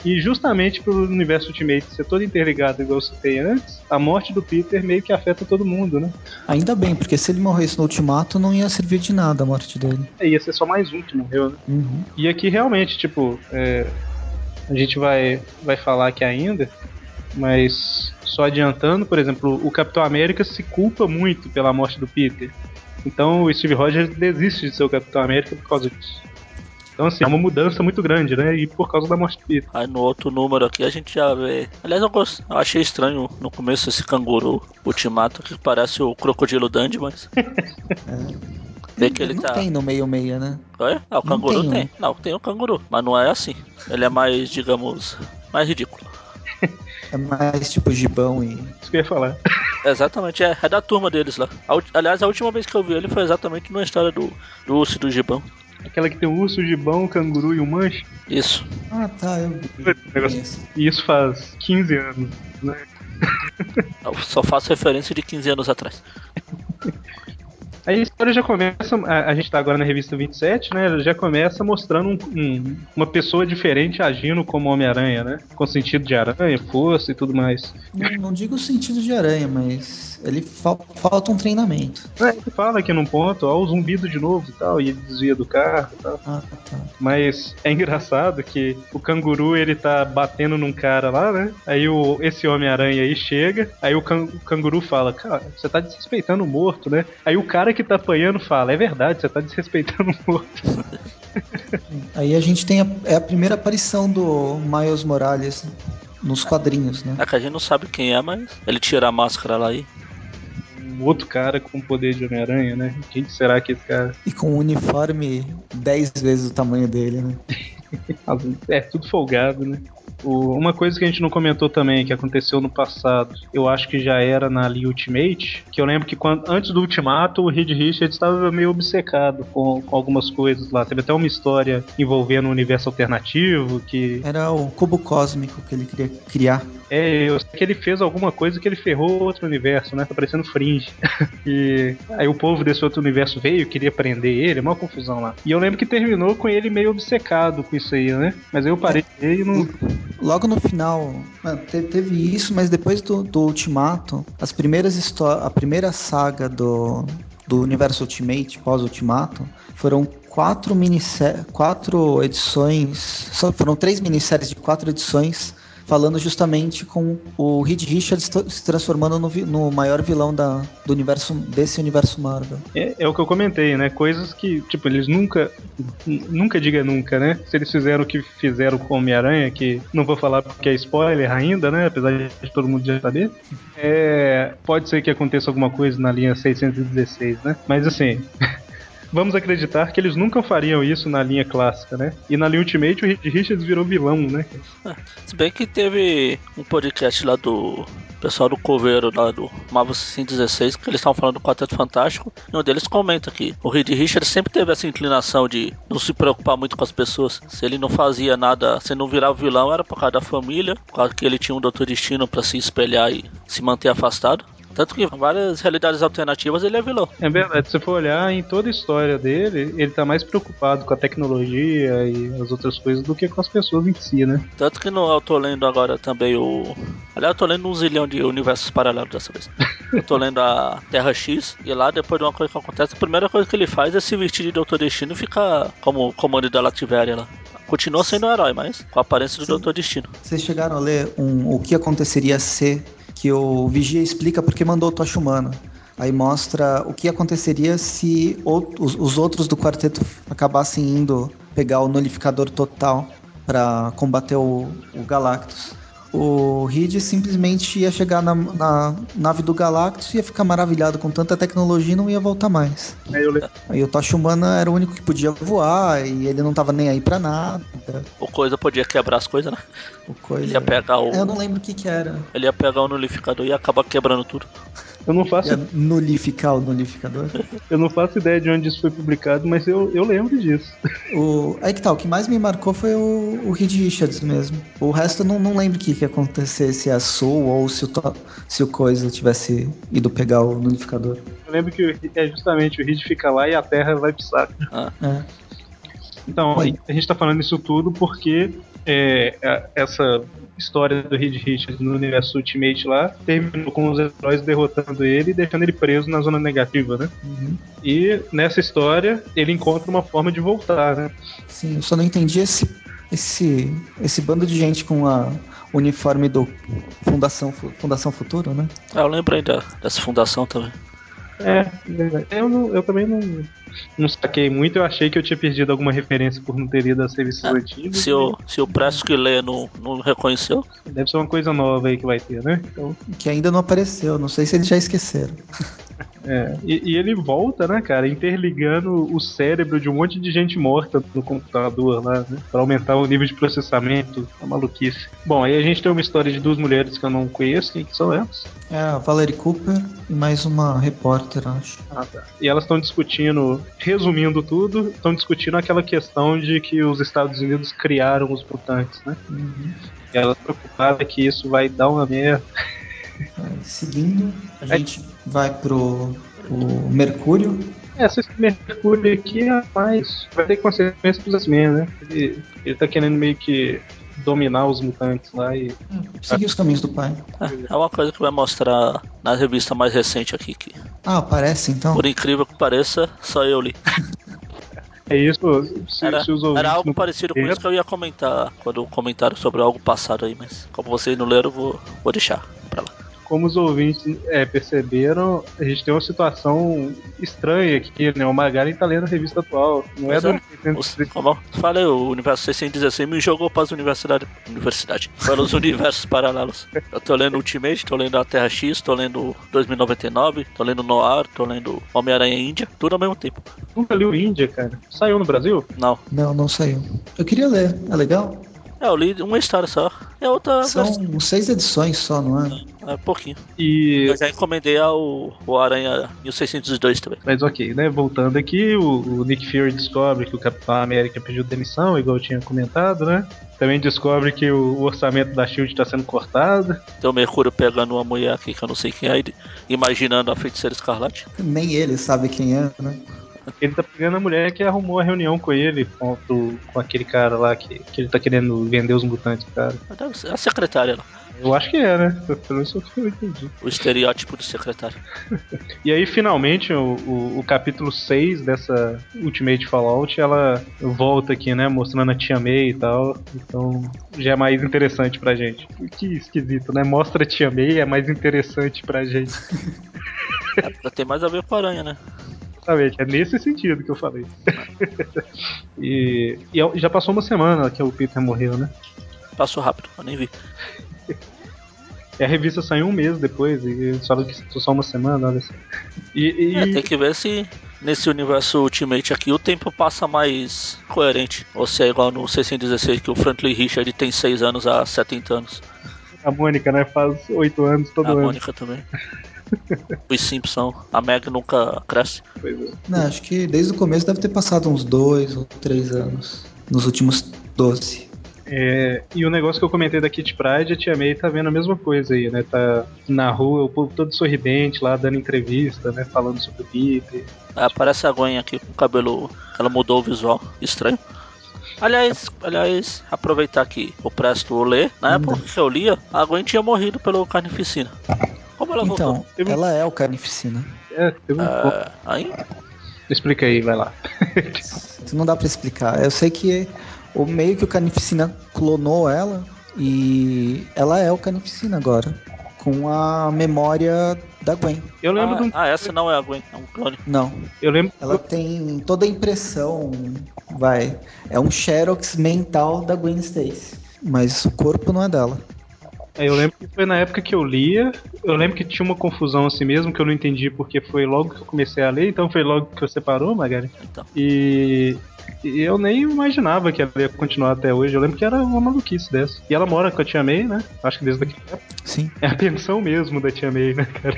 E justamente pro universo Ultimate ser todo interligado, igual eu citei antes, a morte do Peter meio que afeta todo mundo, né? Ainda bem, porque se ele morresse no Ultimato, não ia servir de nada a morte dele. Ia ser só mais um que morreu, né? Uhum. E aqui realmente, tipo, a gente vai falar aqui ainda, mas só adiantando, por exemplo, o Capitão América se culpa muito pela morte do Peter. Então o Steve Rogers desiste de ser o Capitão América por causa disso. Então, assim, é uma mudança muito grande, né? E por causa da morte do Peter. Aí no outro número aqui a gente já vê... Aliás, eu achei estranho no começo esse canguru Ultimato que parece o Crocodilo Dundee, mas... Vê que ele não tá... tem no meio-meia, né? O canguru tem. Não, tem o canguru, mas não é assim. Ele é mais, digamos, mais ridículo. É mais tipo gibão e... Isso que eu ia falar. Exatamente, é da turma deles lá. Aliás, a última vez que eu vi ele foi exatamente numa história do urso e do gibão. Aquela que tem um urso, gibão, canguru e um manche? Isso. Ah, tá, eu E isso faz 15 anos, né? Eu só faço referência de 15 anos atrás. Aí a história já começa, a gente tá agora na revista 27, né, já começa mostrando uma pessoa diferente agindo como Homem-Aranha, né, com sentido de aranha, força e tudo mais. Não digo sentido de aranha, mas ele falta um treinamento. Ele fala aqui num ponto, ó, o zumbido de novo e tal, e ele desvia do carro e tal. Ah, tá. Mas é engraçado que o canguru, ele tá batendo num cara lá, né, aí esse Homem-Aranha aí chega, aí o canguru fala, cara, você tá desrespeitando o morto, né, aí o cara que tá apanhando fala, é verdade, você tá desrespeitando o morto. Aí a gente tem a primeira aparição do Miles Morales nos quadrinhos, né? É que a gente não sabe quem é, mas ele tira a máscara lá aí. Um outro cara com poder de Homem-Aranha, né? Quem será que esse cara? E com um uniforme 10 vezes o tamanho dele, né? É tudo folgado, né? Uma coisa que a gente não comentou também, que aconteceu no passado, eu acho que já era na Liga Ultimate, que eu lembro que antes do Ultimato, o Reed Richards estava meio obcecado com algumas coisas lá. Teve até uma história envolvendo um universo alternativo que... Era o cubo cósmico que ele queria criar. É, eu sei que ele fez alguma coisa que ele ferrou outro universo, né? Tá parecendo Fringe. E aí o povo desse outro universo veio, queria prender ele, uma confusão lá. E eu lembro que terminou com ele meio obcecado com isso aí, né? Mas aí eu parei e não... Logo no final, teve isso, mas depois do Ultimato, a primeira saga do Universo Ultimate, pós-Ultimato, foram 4 edições, foram 3 minisséries de 4 edições, falando justamente com o Reed Richards se transformando no maior vilão do universo, desse universo Marvel. É o que eu comentei, né? Coisas que, tipo, eles nunca diga nunca, né? Se eles fizeram o que fizeram com o Homem-Aranha, que não vou falar porque é spoiler ainda, né? Apesar de todo mundo já saber. Pode ser que aconteça alguma coisa na linha 616, né? Mas assim... Vamos acreditar que eles nunca fariam isso na linha clássica, né? E na linha Ultimate o Reed Richards virou vilão, né? Se bem que teve um podcast lá do pessoal do Coveiro, lá do Marvel 616, que eles estavam falando do Quarteto Fantástico, e um deles comenta que o Reed Richards sempre teve essa inclinação de não se preocupar muito com as pessoas. Se ele não fazia nada, se ele não virava vilão, era por causa da família, por causa que ele tinha um Doutor Destino pra se espelhar e se manter afastado. Tanto que em várias realidades alternativas ele é vilão. É verdade, se você for olhar em toda a história dele, ele tá mais preocupado com a tecnologia e as outras coisas do que com as pessoas em si, né? Tanto que eu tô lendo agora também o... Aliás, eu tô lendo um zilhão de universos paralelos dessa vez. Eu tô lendo a Terra X, e lá depois de uma coisa que acontece, a primeira coisa que ele faz é se vestir de Doutor Destino e ficar como o comando da Lativéria lá. Continua sendo um herói, mas com a aparência do Doutor Destino. Vocês chegaram a ler o que aconteceria se... que o Vigia explica porque mandou o Tocha Humana. Aí mostra o que aconteceria se os outros do quarteto acabassem indo pegar o Nulificador Total para combater o Galactus. O Reed simplesmente ia chegar na nave do Galactus e ia ficar maravilhado com tanta tecnologia e não ia voltar mais. Aí o Tocha Humana era o único que podia voar e ele não tava nem aí pra nada. O Coisa podia quebrar as coisas, né? Ele ia pegar o... Eu não lembro o que era. Ele ia pegar o nulificador e ia acabar quebrando tudo. Eu não faço... Nulificar o nulificador? Eu não faço ideia de onde isso foi publicado, mas eu lembro disso. Aí que tá, o que mais me marcou foi o Reed Richards mesmo. O resto eu não lembro o que ia acontecer, se a Sul ou se o Coisa tivesse ido pegar o nulificador. Eu lembro que é justamente o Reed fica lá e a Terra vai pro saco. Ah. É. Então, a gente tá falando isso tudo porque essa... história do Reed Richards no universo Ultimate lá, terminou com os heróis derrotando ele e deixando ele preso na zona negativa, né? Uhum. E nessa história, ele encontra uma forma de voltar, né? Sim, eu só não entendi esse bando de gente com a uniforme do Fundação Futuro, né? Ah, eu lembrei dessa fundação também. É, eu também não saquei muito, eu achei que eu tinha perdido alguma referência por não ter lido as revistas antigas. Se o Presto que lê não reconheceu. Deve ser uma coisa nova aí que vai ter, né? Então... Que ainda não apareceu, não sei se eles já esqueceram. E ele volta, né, cara, interligando o cérebro de um monte de gente morta no computador lá, né, pra aumentar o nível de processamento, a maluquice. Bom, aí a gente tem uma história de 2 mulheres que eu não conheço, quem que são elas? É a Valerie Cooper e mais uma repórter, acho. Ah, tá. E elas estão discutindo, resumindo tudo, estão discutindo aquela questão de que os Estados Unidos criaram os mutantes, né? Uhum. E elas preocupadas que isso vai dar uma merda. Seguindo, a gente vai pro Mercúrio. Esse Mercúrio aqui é mais... vai ter consequência pros S-Men, né? Ele tá querendo meio que dominar os mutantes lá e... seguir os caminhos do pai. É uma coisa que vai mostrar na revista mais recente aqui. Que... Ah, aparece então? Por incrível que pareça, só eu li. É isso, era algo parecido com isso que eu ia comentar quando comentaram sobre algo passado aí, mas como vocês não leram, eu vou deixar pra lá. Como os ouvintes perceberam, a gente tem uma situação estranha aqui, né? O Magari tá lendo a revista atual. Não é do jeito Falei, o universo 616 me jogou para as universidades. Para os universos paralelos. Eu tô lendo Ultimate, tô lendo a Terra X, tô lendo 2099, tô lendo Noir, tô lendo Homem-Aranha Índia, tudo ao mesmo tempo. Nunca li o Índia, cara. Saiu no Brasil? Não. Não, não saiu. Eu queria ler, é legal? É, eu li uma história só. É outra. São 6 edições só, não é? É pouquinho. E... eu já encomendei ao Aranha 1602 também. Mas ok, né? Voltando aqui, o Nick Fury descobre que o Capitão América pediu demissão, igual eu tinha comentado, né? Também descobre que o orçamento da S.H.I.E.L.D. está sendo cortado. Tem o Mercúrio pegando uma mulher aqui que eu não sei quem é, imaginando a Feiticeira Escarlate. Nem ele sabe quem é, né? Ele tá pegando a mulher que arrumou a reunião com ele, com aquele cara lá que ele tá querendo vender os mutantes, cara. É a secretária lá. Eu acho que é, né? Pelo menos eu entendi. O estereótipo do secretário. E aí, finalmente, o capítulo 6 dessa Ultimate Fallout, ela volta aqui, né? Mostrando a Tia May e tal. Então, já é mais interessante pra gente. Que esquisito, né? Mostra a Tia May, é mais interessante pra gente. É, pra ter mais a ver com a aranha, né? Exatamente, é nesse sentido que eu falei. E já passou uma semana que o Peter morreu, né? Passou rápido, eu nem vi. E a revista saiu um mês depois, e só que só uma semana, olha assim. Tem que ver se nesse universo Ultimate aqui o tempo passa mais coerente. Ou se é igual no 616, que o Franklin Richard tem 6 anos a 70 anos. A Mônica, né? Faz 8 anos todo ano. A Mônica também. Os Simpsons, a Meg nunca cresce. Não, acho que desde o começo deve ter passado uns 2 ou 3 anos. Nos últimos 12. E o negócio que eu comentei da Kitty Pryde, a Tia May tá vendo a mesma coisa aí, né? Tá na rua, o povo todo sorridente lá, dando entrevista, né? Falando sobre o Peter. Ah, parece a Gwen aqui com o cabelo. Ela mudou o visual, estranho. Aliás, aproveitar que o Presto lê. Na época que eu lia, a Gwen tinha morrido pelo Carnificina. Como ela voltou? Então, ela é o Carnificina. É, teve um pouco. Aí? Explica aí, vai lá. Não dá pra explicar. Eu sei que meio que o Carnificina clonou ela e ela é o Carnificina agora. Com a memória da Gwen. Eu lembro de um... essa não é a Gwen, é um clone. Não. Eu lembro. Ela tem toda a impressão, vai. É um xerox mental da Gwen Stacy. Mas o corpo não é dela. Eu lembro que foi na época que eu lia, eu lembro que tinha uma confusão assim mesmo, que eu não entendi porque foi logo que eu comecei a ler, então foi logo que você parou, Magari. Então. E eu nem imaginava que ela ia continuar até hoje, eu lembro que era uma maluquice dessa. E ela mora com a Tia May, né? Acho que desde daquela época. Sim. É a pensão mesmo da Tia May, né, cara?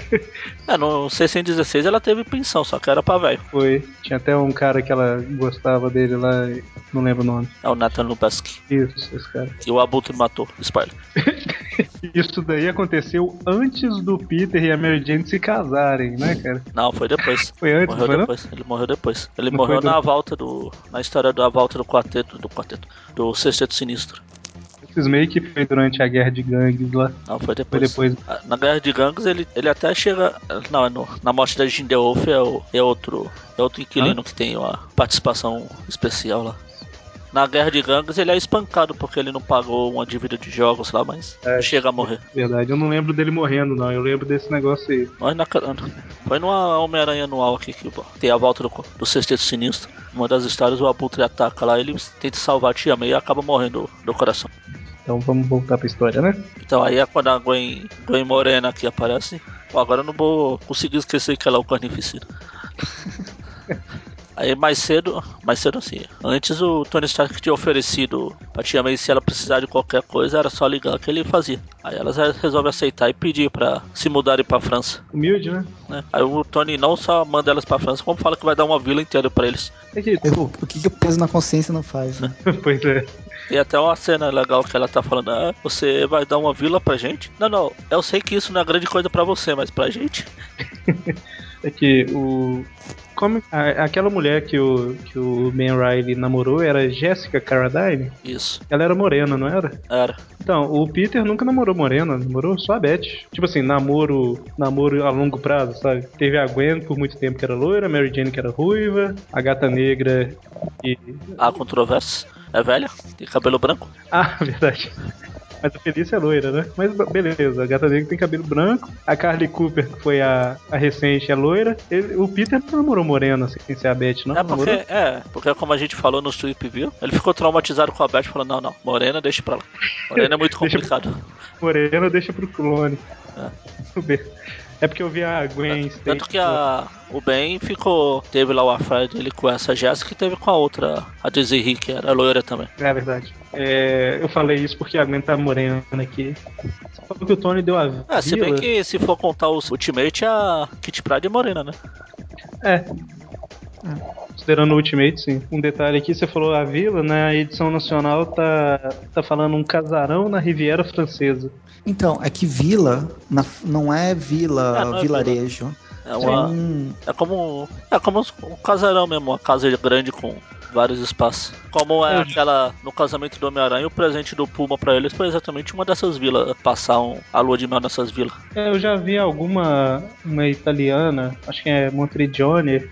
É, no 616 ela teve pensão, só que era pra velho. Foi. Tinha até um cara que ela gostava dele lá, não lembro o nome. É o Nathan Lubaski. Isso, esse cara. E o Abutre matou, spoiler. Isso daí aconteceu antes do Peter e a Mary Jane se casarem, né, cara? Não, foi depois. Foi antes, morreu depois. Ele morreu depois. Ele não morreu na história da volta do Sexteto Sinistro. Esses meio que foi durante a Guerra de Gangues lá. Não, foi depois. Na Guerra de Gangues ele até chega... Não, na morte da Jindelhoff é outro inquilino que tem uma participação especial lá. Na Guerra de Gangues ele é espancado porque ele não pagou uma dívida de jogos lá, mas chega a morrer. Verdade, eu não lembro dele morrendo não, eu lembro desse negócio aí. Foi numa Homem-Aranha anual aqui que tem a volta do Sexteto Sinistro. Uma das histórias o Abutre ataca lá, ele tenta salvar a Tia May e acaba morrendo do coração. Então vamos voltar pra história, né? Então aí é quando a Gwen Morena aqui aparece. Pô, agora eu não vou conseguir esquecer que ela é o Carnificina. Aí mais cedo assim, antes o Tony Stark tinha oferecido pra Tia May se ela precisar de qualquer coisa, era só ligar que ele fazia. Aí elas resolvem aceitar e pedir pra se mudarem pra França. Humilde, né? Aí o Tony não só manda elas pra França, como fala que vai dar uma vila inteira pra eles. O que o peso na consciência não faz, né? Pois é. E até uma cena legal que ela tá falando, você vai dar uma vila pra gente? Não, eu sei que isso não é grande coisa pra você, mas pra gente... É que aquela mulher que o Ben Reilly namorou era Jessica Carradine? Isso. Ela era morena, não era? Era. Então, o Peter nunca namorou morena, namorou só a Beth. Tipo assim, namoro a longo prazo, sabe? Teve a Gwen por muito tempo que era loira, a Mary Jane que era ruiva, a Gata Negra e... A controvérsia. É velha, tem cabelo branco. Ah, verdade. Mas a Felícia é loira, né? Mas beleza, a Gata Negra tem cabelo branco. A Carly Cooper, que foi a recente, é loira. O Peter não namorou morena, sem ser a Beth, não? É porque, porque como a gente falou no Thwip View, ele ficou traumatizado com a Beth, falando, não, morena deixa pra lá. Morena é muito complicado. Morena deixa pro clone. É porque eu vi a Gwen... Tanto que o Ben ficou... Teve lá o affair dele com essa Jéssica e teve com a outra, a Desiree, que era loira também. É verdade. Eu falei isso porque a Gwen tá morena aqui. Só que o Tony deu a vida. Se bem que se for contar os Ultimate, a Kitty Pryde é morena, né? Considerando o Ultimate, sim. Um detalhe aqui, você falou a vila, né? A edição nacional tá falando um casarão na Riviera Francesa. Então, é que vila não é vila, não é vilarejo. Vila. É como um casarão mesmo, uma casa grande com vários espaços. Como é aquela no casamento do Homem-Aranha, o presente do Puma pra eles foi exatamente uma dessas vilas, passar a lua de mel nessas vilas. Eu já vi uma italiana, acho que é Montrigione,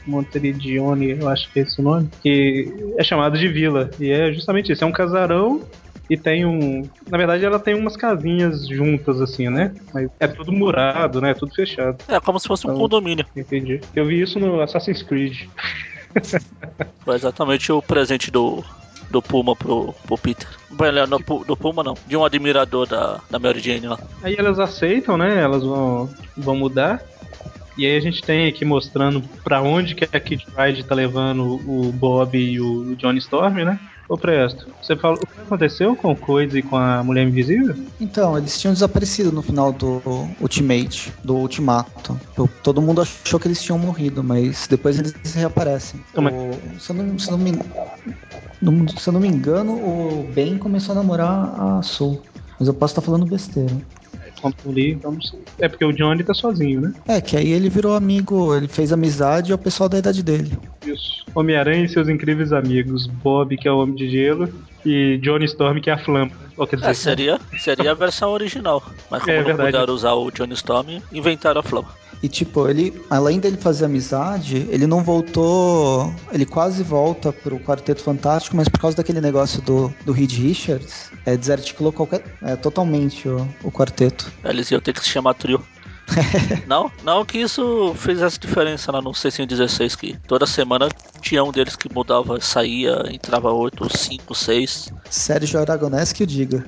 eu acho que é esse o nome, que é chamado de vila, e é justamente isso, é um casarão. E tem na verdade ela tem umas casinhas juntas assim, né? Mas é tudo murado, né? É tudo fechado. É como se fosse um condomínio. Entendi. Eu vi isso no Assassin's Creed. Foi exatamente o presente do Puma pro Peter. Bem, do Puma não, de um admirador da Mary Jane lá. Aí elas aceitam, né? Elas vão mudar. E aí a gente tem aqui mostrando pra onde que a Kitty Pryde tá levando o Bob e o Johnny Storm, né? Ô Presto, você falou o que aconteceu com o Coisa e com a Mulher Invisível? Então, eles tinham desaparecido no final do Ultimate, do Ultimato. Todo mundo achou que eles tinham morrido, mas depois eles reaparecem. Se eu não me engano, o Ben começou a namorar a Sul. Mas eu posso estar falando besteira. É porque o Johnny tá sozinho, né? Que aí ele virou amigo, ele fez amizade ao pessoal da idade dele. Isso. Homem-Aranha e seus incríveis amigos. Bob, que é o Homem de Gelo, e Johnny Storm, que é a Flama. Seria a versão original. Mas como não puderam usar o Johnny Storm, inventaram a Flama. E tipo, ele, além dele fazer amizade, ele não voltou... Ele quase volta pro Quarteto Fantástico, mas por causa daquele negócio do Reed Richards, desarticulou totalmente o quarteto. Eles iam ter que se chamar trio. Não que isso fizesse diferença lá no 616, que toda semana tinha um deles que mudava, saía, entrava 8, 5, 6. Sérgio Aragonés que o diga.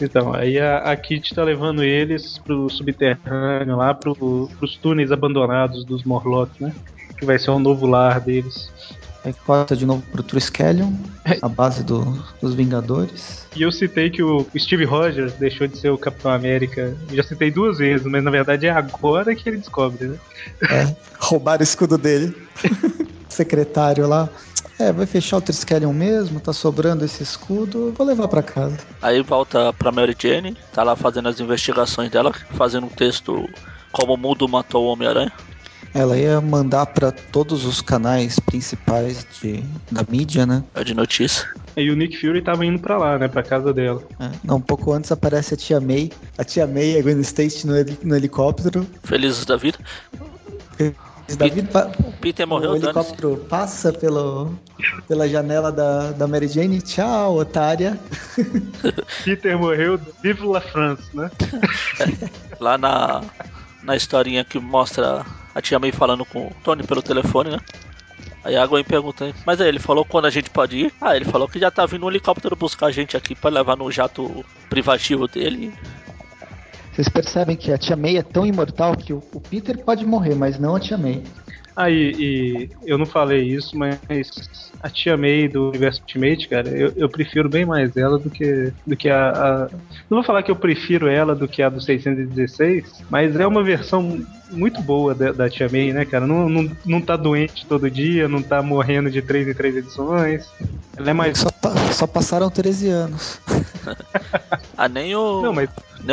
Então, aí a Kitty tá levando eles pro subterrâneo lá, pros túneis abandonados dos Morlocks, né? Que vai ser um novo lar deles. Aí corta de novo pro Triskelion, a base dos Vingadores. E eu citei que o Steve Rogers deixou de ser o Capitão América. Eu já citei 2 vezes, mas na verdade é agora que ele descobre, né? Roubaram o escudo dele. Secretário lá. Vai fechar o Triskelion mesmo, tá sobrando esse escudo, vou levar pra casa. Aí volta pra Mary Jane, tá lá fazendo as investigações dela, fazendo um texto como o mundo matou o Homem-Aranha. Ela ia mandar pra todos os canais principais da mídia, né? De notícia. E o Nick Fury tava indo pra lá, né? Pra casa dela. Um pouco antes aparece a Tia May. A Tia May e a Gwen Stacy no helicóptero. Felizes da vida. Peter morreu. O helicóptero passa pela janela da Mary Jane. Tchau, otária. Peter morreu. Vive la France, né? Lá na historinha que mostra... A Tia May falando com o Tony pelo telefone, né? Aí a Gwen pergunta, mas aí ele falou quando a gente pode ir? Ele falou que já tá vindo um helicóptero buscar a gente aqui pra levar no jato privativo dele. Vocês percebem que a Tia May é tão imortal que o Peter pode morrer, mas não a Tia May. E eu não falei isso, mas a Tia May do universo Ultimate, cara, eu prefiro bem mais ela do que a... Não vou falar que eu prefiro ela do que a do 616, mas é uma versão muito boa da Tia May, né, cara? Não tá doente todo dia, não tá morrendo de 3 em 3 edições. Ela é mais... Só passaram 13 anos. Nem o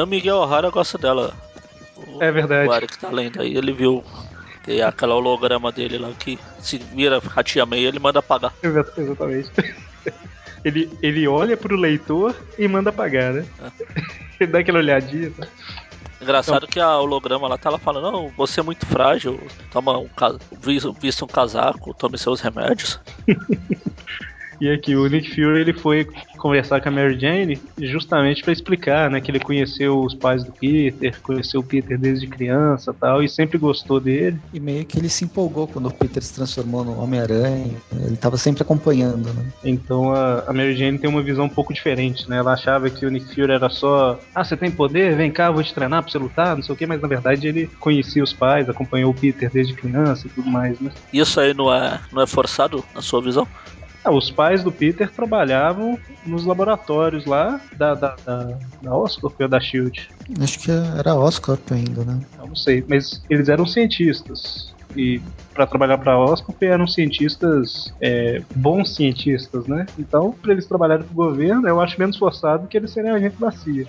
Miguel O'Hara gosta dela. É verdade. O Eric tá lendo aí, ele viu... Tem aquele holograma dele lá que se vira a Tia May, ele manda apagar. Exatamente. Ele olha pro leitor e manda apagar, né? Ele dá aquela olhadinha. Tá? Engraçado que a holograma lá tá lá falando, não, você é muito frágil, toma vista um casaco, tome seus remédios. E aqui o Nick Fury ele foi conversar com a Mary Jane justamente para explicar, né, que ele conheceu os pais do Peter, conheceu o Peter desde criança e tal, e sempre gostou dele. E meio que ele se empolgou quando o Peter se transformou no Homem-Aranha, ele estava sempre acompanhando, né? Então a Mary Jane tem uma visão um pouco diferente, né? Ela achava que o Nick Fury era só, ah, você tem poder? Vem cá, vou te treinar pra você lutar, não sei o que, mas na verdade ele conhecia os pais, acompanhou o Peter desde criança e tudo mais, né? Isso aí não é forçado na sua visão? Ah, os pais do Peter trabalhavam nos laboratórios lá da Oscorp ou da S.H.I.E.L.D. Acho que era Oscorp ainda, né? Eu não sei, mas eles eram cientistas. E para trabalhar para a Oscorp eram cientistas, bons cientistas, né? Então, para eles trabalharem para o governo, eu acho menos forçado que eles serem agentes da CIA.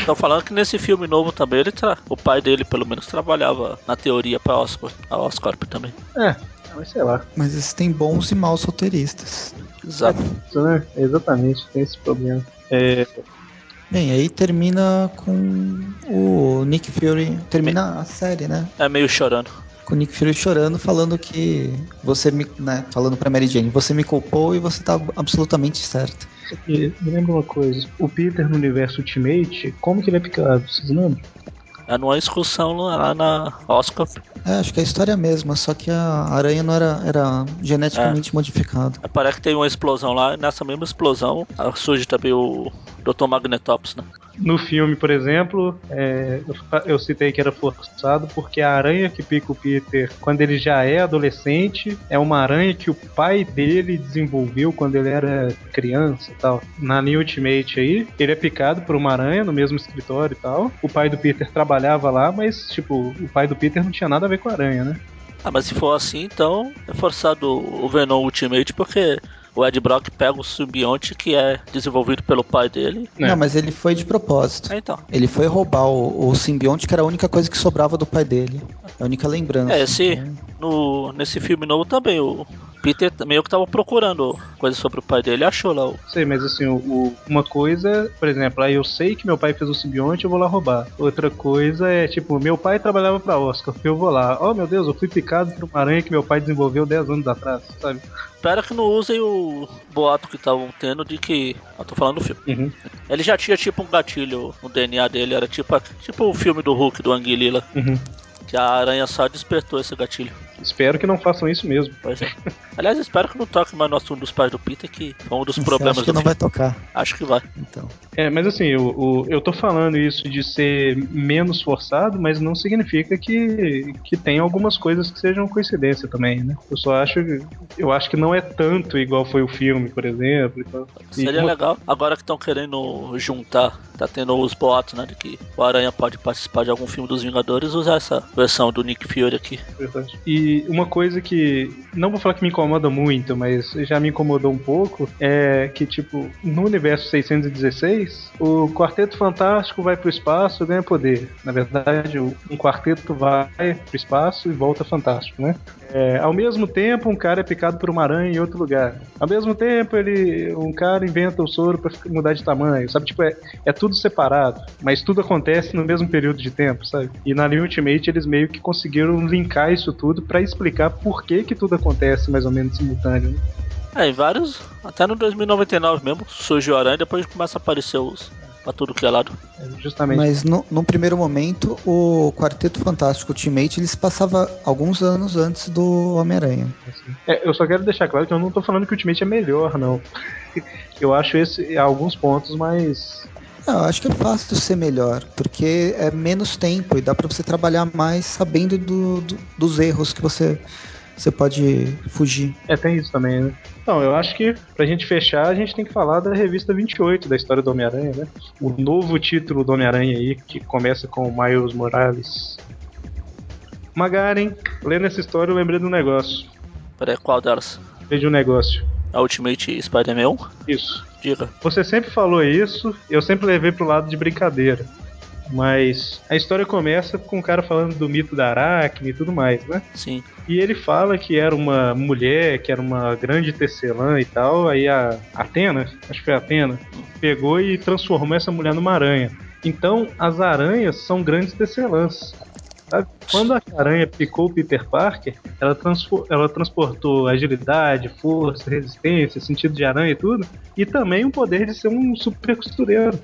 Estão falando que nesse filme novo também, o pai dele, pelo menos, trabalhava na teoria para a Oscorp também. É. Mas sei lá. Mas existem bons e maus roteiristas. Exato. Isso, né? Exatamente, tem esse problema. Bem, aí termina com o Nick Fury. Termina a série, né? É meio chorando. Com o Nick Fury chorando, falando que você me, né, falando pra Mary Jane, você me culpou e você tá absolutamente certo. E me lembra uma coisa, o Peter no universo Ultimate, como que ele é picado? Vocês lembram? É numa excursão lá na Oscar. É, acho que é a história mesma, só que a aranha não era geneticamente modificada. Parece que tem uma explosão lá, e nessa mesma explosão surge também o Dr. Magnetops, né? No filme, por exemplo, eu citei que era forçado porque a aranha que pica o Peter quando ele já é adolescente é uma aranha que o pai dele desenvolveu quando ele era criança e tal. Na New Ultimate aí, ele é picado por uma aranha no mesmo escritório e tal. O pai do Peter trabalhava lá, mas tipo, o pai do Peter não tinha nada a ver com a aranha, né? Ah, mas se for assim, então é forçado o Venom Ultimate porque... O Ed Brock pega o simbionte que é desenvolvido pelo pai dele. Não, mas ele foi de propósito. É, então. Ele foi roubar o simbionte, que era a única coisa que sobrava do pai dele. A única lembrança. Nesse filme novo também, o Peter meio que tava procurando coisas sobre o pai dele, achou lá o... Sei, mas assim, uma coisa, por exemplo, aí eu sei que meu pai fez o simbionte, eu vou lá roubar. Outra coisa é, tipo, meu pai trabalhava pra Oscar, eu vou lá. Oh, meu Deus, eu fui picado por uma aranha que meu pai desenvolveu 10 anos atrás, sabe? Espera que não usem o boato que estavam tendo de que... Eu tô falando do filme. Uhum. Ele já tinha tipo um gatilho, o DNA dele era tipo o filme do Hulk, do Anguilila. Uhum. Que a aranha só despertou esse gatilho. Espero que não façam isso mesmo. Pois é. Aliás, espero que não toque mais no assunto dos pais do Peter, que é um dos problemas do filme. Acho que não vai tocar. Acho que vai. Então. É, mas assim, eu tô falando isso de ser menos forçado, mas não significa que tem algumas coisas que sejam coincidência também, né? Eu acho que não é tanto igual foi o filme, por exemplo. Então. Seria legal. Agora que estão querendo juntar, tá tendo os boatos, né, de que o Aranha pode participar de algum filme dos Vingadores, usar essa versão do Nick Fury aqui. Verdade. E uma coisa que, não vou falar que me incomoda muito, mas já me incomodou um pouco, é que, tipo, no universo 616, o Quarteto Fantástico vai pro espaço e ganha poder. Na verdade, um quarteto vai pro espaço e volta fantástico, né? Ao mesmo tempo, um cara é picado por uma aranha em outro lugar. Ao mesmo tempo, um cara inventa o soro pra mudar de tamanho, sabe? Tipo, é tudo separado, mas tudo acontece no mesmo período de tempo, sabe? E na linha Ultimate, eles meio que conseguiram linkar isso tudo pra explicar por que tudo acontece mais ou menos simultâneo, né? Em vários, até no 2099 mesmo, surge o Aranha e depois começa a aparecer os... pra tudo que é lado. Justamente. Mas num primeiro momento, o Quarteto Fantástico Ultimate, eles passava alguns anos antes do Homem-Aranha. Eu só quero deixar claro que eu não tô falando que o Ultimate é melhor, não. Eu acho alguns pontos mais... Não, acho que é fácil ser melhor, porque é menos tempo e dá pra você trabalhar mais sabendo dos erros que você pode fugir. Tem isso também, né? Então, eu acho que pra gente fechar, a gente tem que falar da revista 28 da história do Homem-Aranha, né? O novo título do Homem-Aranha aí, que começa com o Miles Morales. Magari, lendo essa história, eu lembrei de um negócio. Peraí, qual delas? Lembrei de um negócio. A Ultimate Spider-Man 1? Isso. Diga. Você sempre falou isso, eu sempre levei pro lado de brincadeira. Mas a história começa com o cara falando do mito da Aracne e tudo mais, né? Sim. E ele fala que era uma mulher, que era uma grande tecelã e tal. Aí a Atena, acho que foi a Atena, pegou e transformou essa mulher numa aranha. Então as aranhas são grandes tecelãs. Sabe? Quando a aranha picou o Peter Parker, ela transportou agilidade, força, resistência, sentido de aranha e tudo, e também o poder de ser um super costureiro.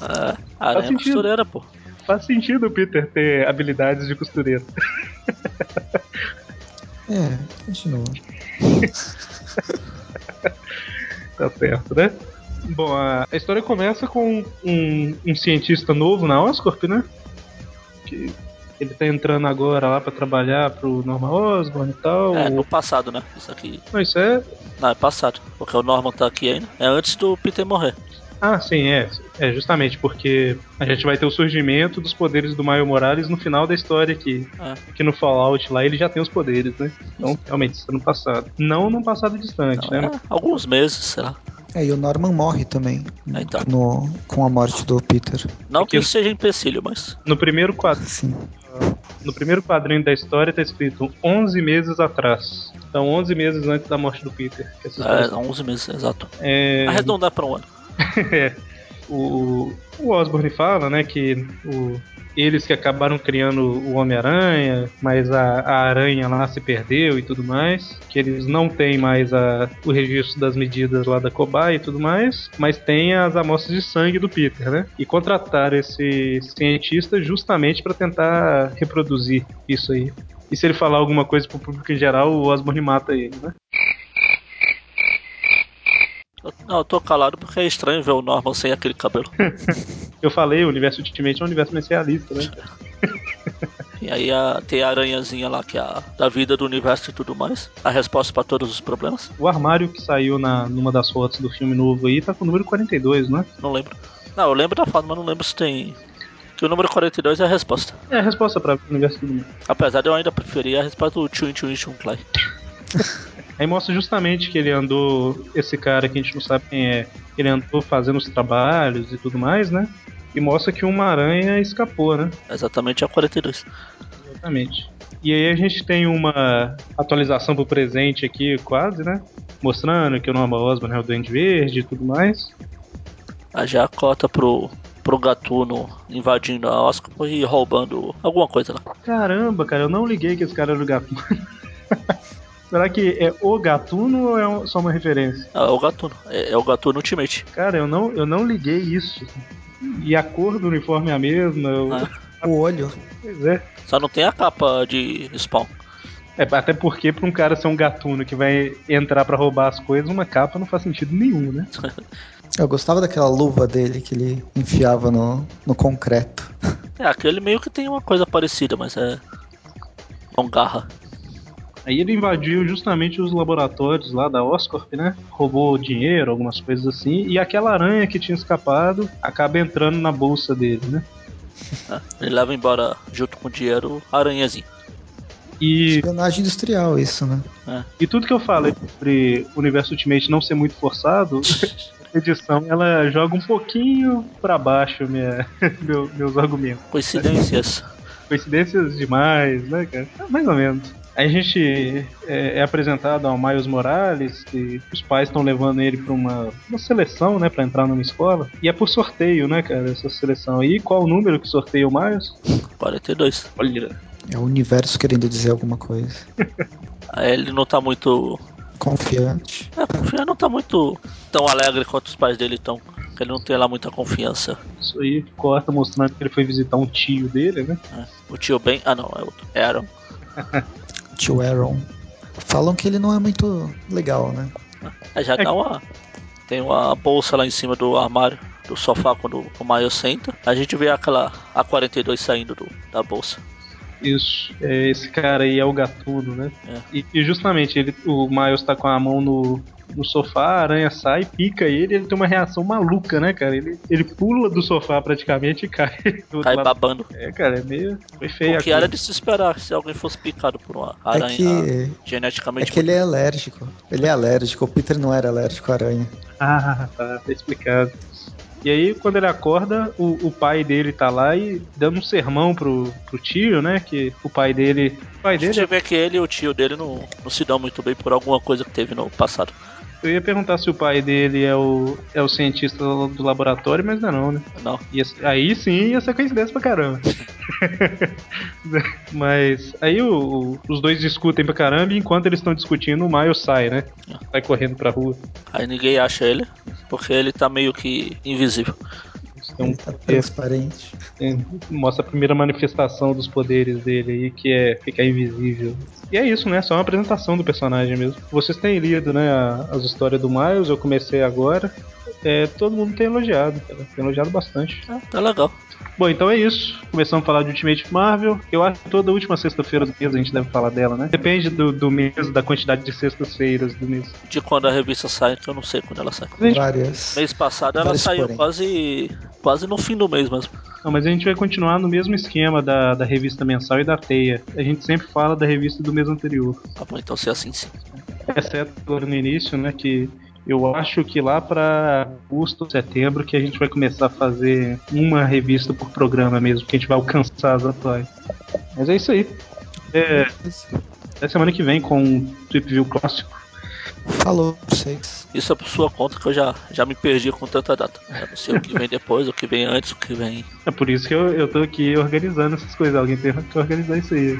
Ah, aranha costureira, pô. Faz sentido o Peter ter habilidades de costureiro. É, continua. Tá certo, né? Bom, a história começa com um cientista novo na Oscorp, né? Que ele tá entrando agora lá pra trabalhar pro Norman Osborn e tal. É, no passado, né? Isso aqui. Não, isso é... Não, é passado, porque o Norman tá aqui ainda. É antes do Peter morrer. Ah, sim, é. É justamente porque a gente vai ter o surgimento dos poderes do Miles Morales no final da história aqui. É. Que no Fallout lá ele já tem os poderes, né? Então, realmente, isso é no passado. Não num passado distante, não, né? É, alguns meses, sei lá. É, e o Norman morre também então. Com a morte do Peter. Não que isso seja empecilho, mas... No primeiro quadro. Sim. No primeiro quadrinho da história tá escrito 11 meses atrás. Então 11 meses antes da morte do Peter. É, 11 meses, exato. É... Arredondar pra um ano. É. O Osborn fala, né, que eles que acabaram criando o Homem-Aranha, mas a aranha lá se perdeu e tudo mais, que eles não têm mais o registro das medidas lá da cobaia e tudo mais, mas tem as amostras de sangue do Peter, né? E contrataram esse cientista justamente para tentar reproduzir isso aí. E se ele falar alguma coisa pro público em geral, o Osborn mata ele, né? Não, eu tô calado porque é estranho ver o Norman sem aquele cabelo. Eu falei, o universo Ultimate é um universo mais realista, né? E aí tem a aranhazinha lá, que é da vida do universo e tudo mais. A resposta pra todos os problemas. O armário que saiu numa das fotos do filme novo aí tá com o número 42, né? Não lembro. Não, eu lembro da foto, mas não lembro se tem... Que o número 42 é a resposta. É a resposta pra universo e tudo mais. Apesar de eu ainda preferir a resposta do Tchum Tchum Tchum Clay. Aí mostra justamente que ele andou, esse cara que a gente não sabe quem é, ele andou fazendo os trabalhos e tudo mais, né? E mostra que uma aranha escapou, né? Exatamente, a 42. Exatamente. E aí a gente tem uma atualização pro presente aqui, quase, né? Mostrando que o Norman Osborn é o Duende Verde e tudo mais. Aí já corta pro gatuno invadindo a Oscorp e roubando alguma coisa lá. Caramba, cara, eu não liguei que esse cara era o gatuno. Será que é o gatuno ou é só uma referência? Ah, é o gatuno. É o gatuno Ultimate. Cara, eu não liguei isso. E a cor do uniforme é a mesma. O olho. Pois é. Só não tem a capa de spawn. É, até porque pra um cara ser um gatuno que vai entrar pra roubar as coisas, uma capa não faz sentido nenhum, né? Eu gostava daquela luva dele que ele enfiava no concreto. É, aquele meio que tem uma coisa parecida, mas é... com garra. Aí ele invadiu justamente os laboratórios lá da Oscorp, né? Roubou dinheiro, algumas coisas assim. E aquela aranha que tinha escapado acaba entrando na bolsa dele, né? Ele leva embora, junto com o dinheiro, a aranhazinha. E... espionagem industrial, isso, né? É. E tudo que eu falei sobre o universo Ultimate não ser muito forçado, a edição ela joga um pouquinho pra baixo meus argumentos. Coincidências. Coincidências demais, né, cara? Mais ou menos. Aí a gente é apresentado ao Miles Morales, que os pais estão levando ele pra uma seleção, né, pra entrar numa escola. E é por sorteio, né, cara, essa seleção aí. Qual o número que sorteia o Miles? 42. Olha. É o universo querendo dizer alguma coisa. Aí ele não tá muito... confiante. É, confiante não tá muito tão alegre quanto os pais dele estão. Ele não tem lá muita confiança. Isso aí corta mostrando que ele foi visitar um tio dele, né? É. O tio Ben... Ah, não, é outro. Aaron. Tio Aaron. Falam que ele não é muito legal, né? É, já dá uma... Tem uma bolsa lá em cima do armário, do sofá, quando o Miles senta. A gente vê aquela A42 saindo da bolsa. Isso. É, esse cara aí é o gatuno, né? É. E justamente, o Miles tá com a mão no sofá, a aranha sai, pica ele tem uma reação maluca, né, cara? Ele pula do sofá praticamente e cai. Cai babando. É, cara, é meio... Foi feio. Porque era de se esperar se alguém fosse picado por uma aranha geneticamente... É que ele é alérgico. Ele é alérgico. O Peter não era alérgico à aranha. Ah, tá explicado. E aí, quando ele acorda, o pai dele tá lá e dando um sermão pro tio, né? Que o pai dele... A gente vê que ele e o tio dele não se dão muito bem por alguma coisa que teve no passado. Eu ia perguntar se o pai dele é o cientista do laboratório, mas não, né? Não. Aí sim ia ser coincidência pra caramba. Mas aí os dois discutem pra caramba e enquanto eles estão discutindo, o Miles sai, né? Sai correndo pra rua. Aí ninguém acha ele, porque ele tá meio que invisível. Então, ele tá transparente. Mostra a primeira manifestação dos poderes dele aí, que é ficar invisível. E é isso, né? Só uma apresentação do personagem mesmo. Vocês têm lido, né, as histórias do Miles, eu comecei agora. Todo mundo tem elogiado, cara. Tem elogiado bastante. Tá legal. Bom, então é isso. Começamos a falar de Ultimate Marvel. Eu acho que toda última sexta-feira do mês a gente deve falar dela, né? Depende do mês, da quantidade de sextas-feiras do mês. De quando a revista sai, que eu não sei quando ela sai. Várias. Mês passado ela saiu quase no fim do mês mesmo. Não, mas a gente vai continuar no mesmo esquema da revista mensal e da teia. A gente sempre fala da revista do mês anterior. Tá bom, então se é assim sim. Exceto agora no início, né, que eu acho que lá pra agosto, setembro, que a gente vai começar a fazer uma revista por programa mesmo, que a gente vai alcançar as atuais. Mas é isso aí. É semana que vem com o Thwip View clássico. Falou pra vocês. Isso é por sua conta que eu já me perdi com tanta data. Eu não sei o que vem depois, o que vem antes, o que vem. É por isso que eu tô aqui organizando essas coisas. Alguém tem que organizar isso aí.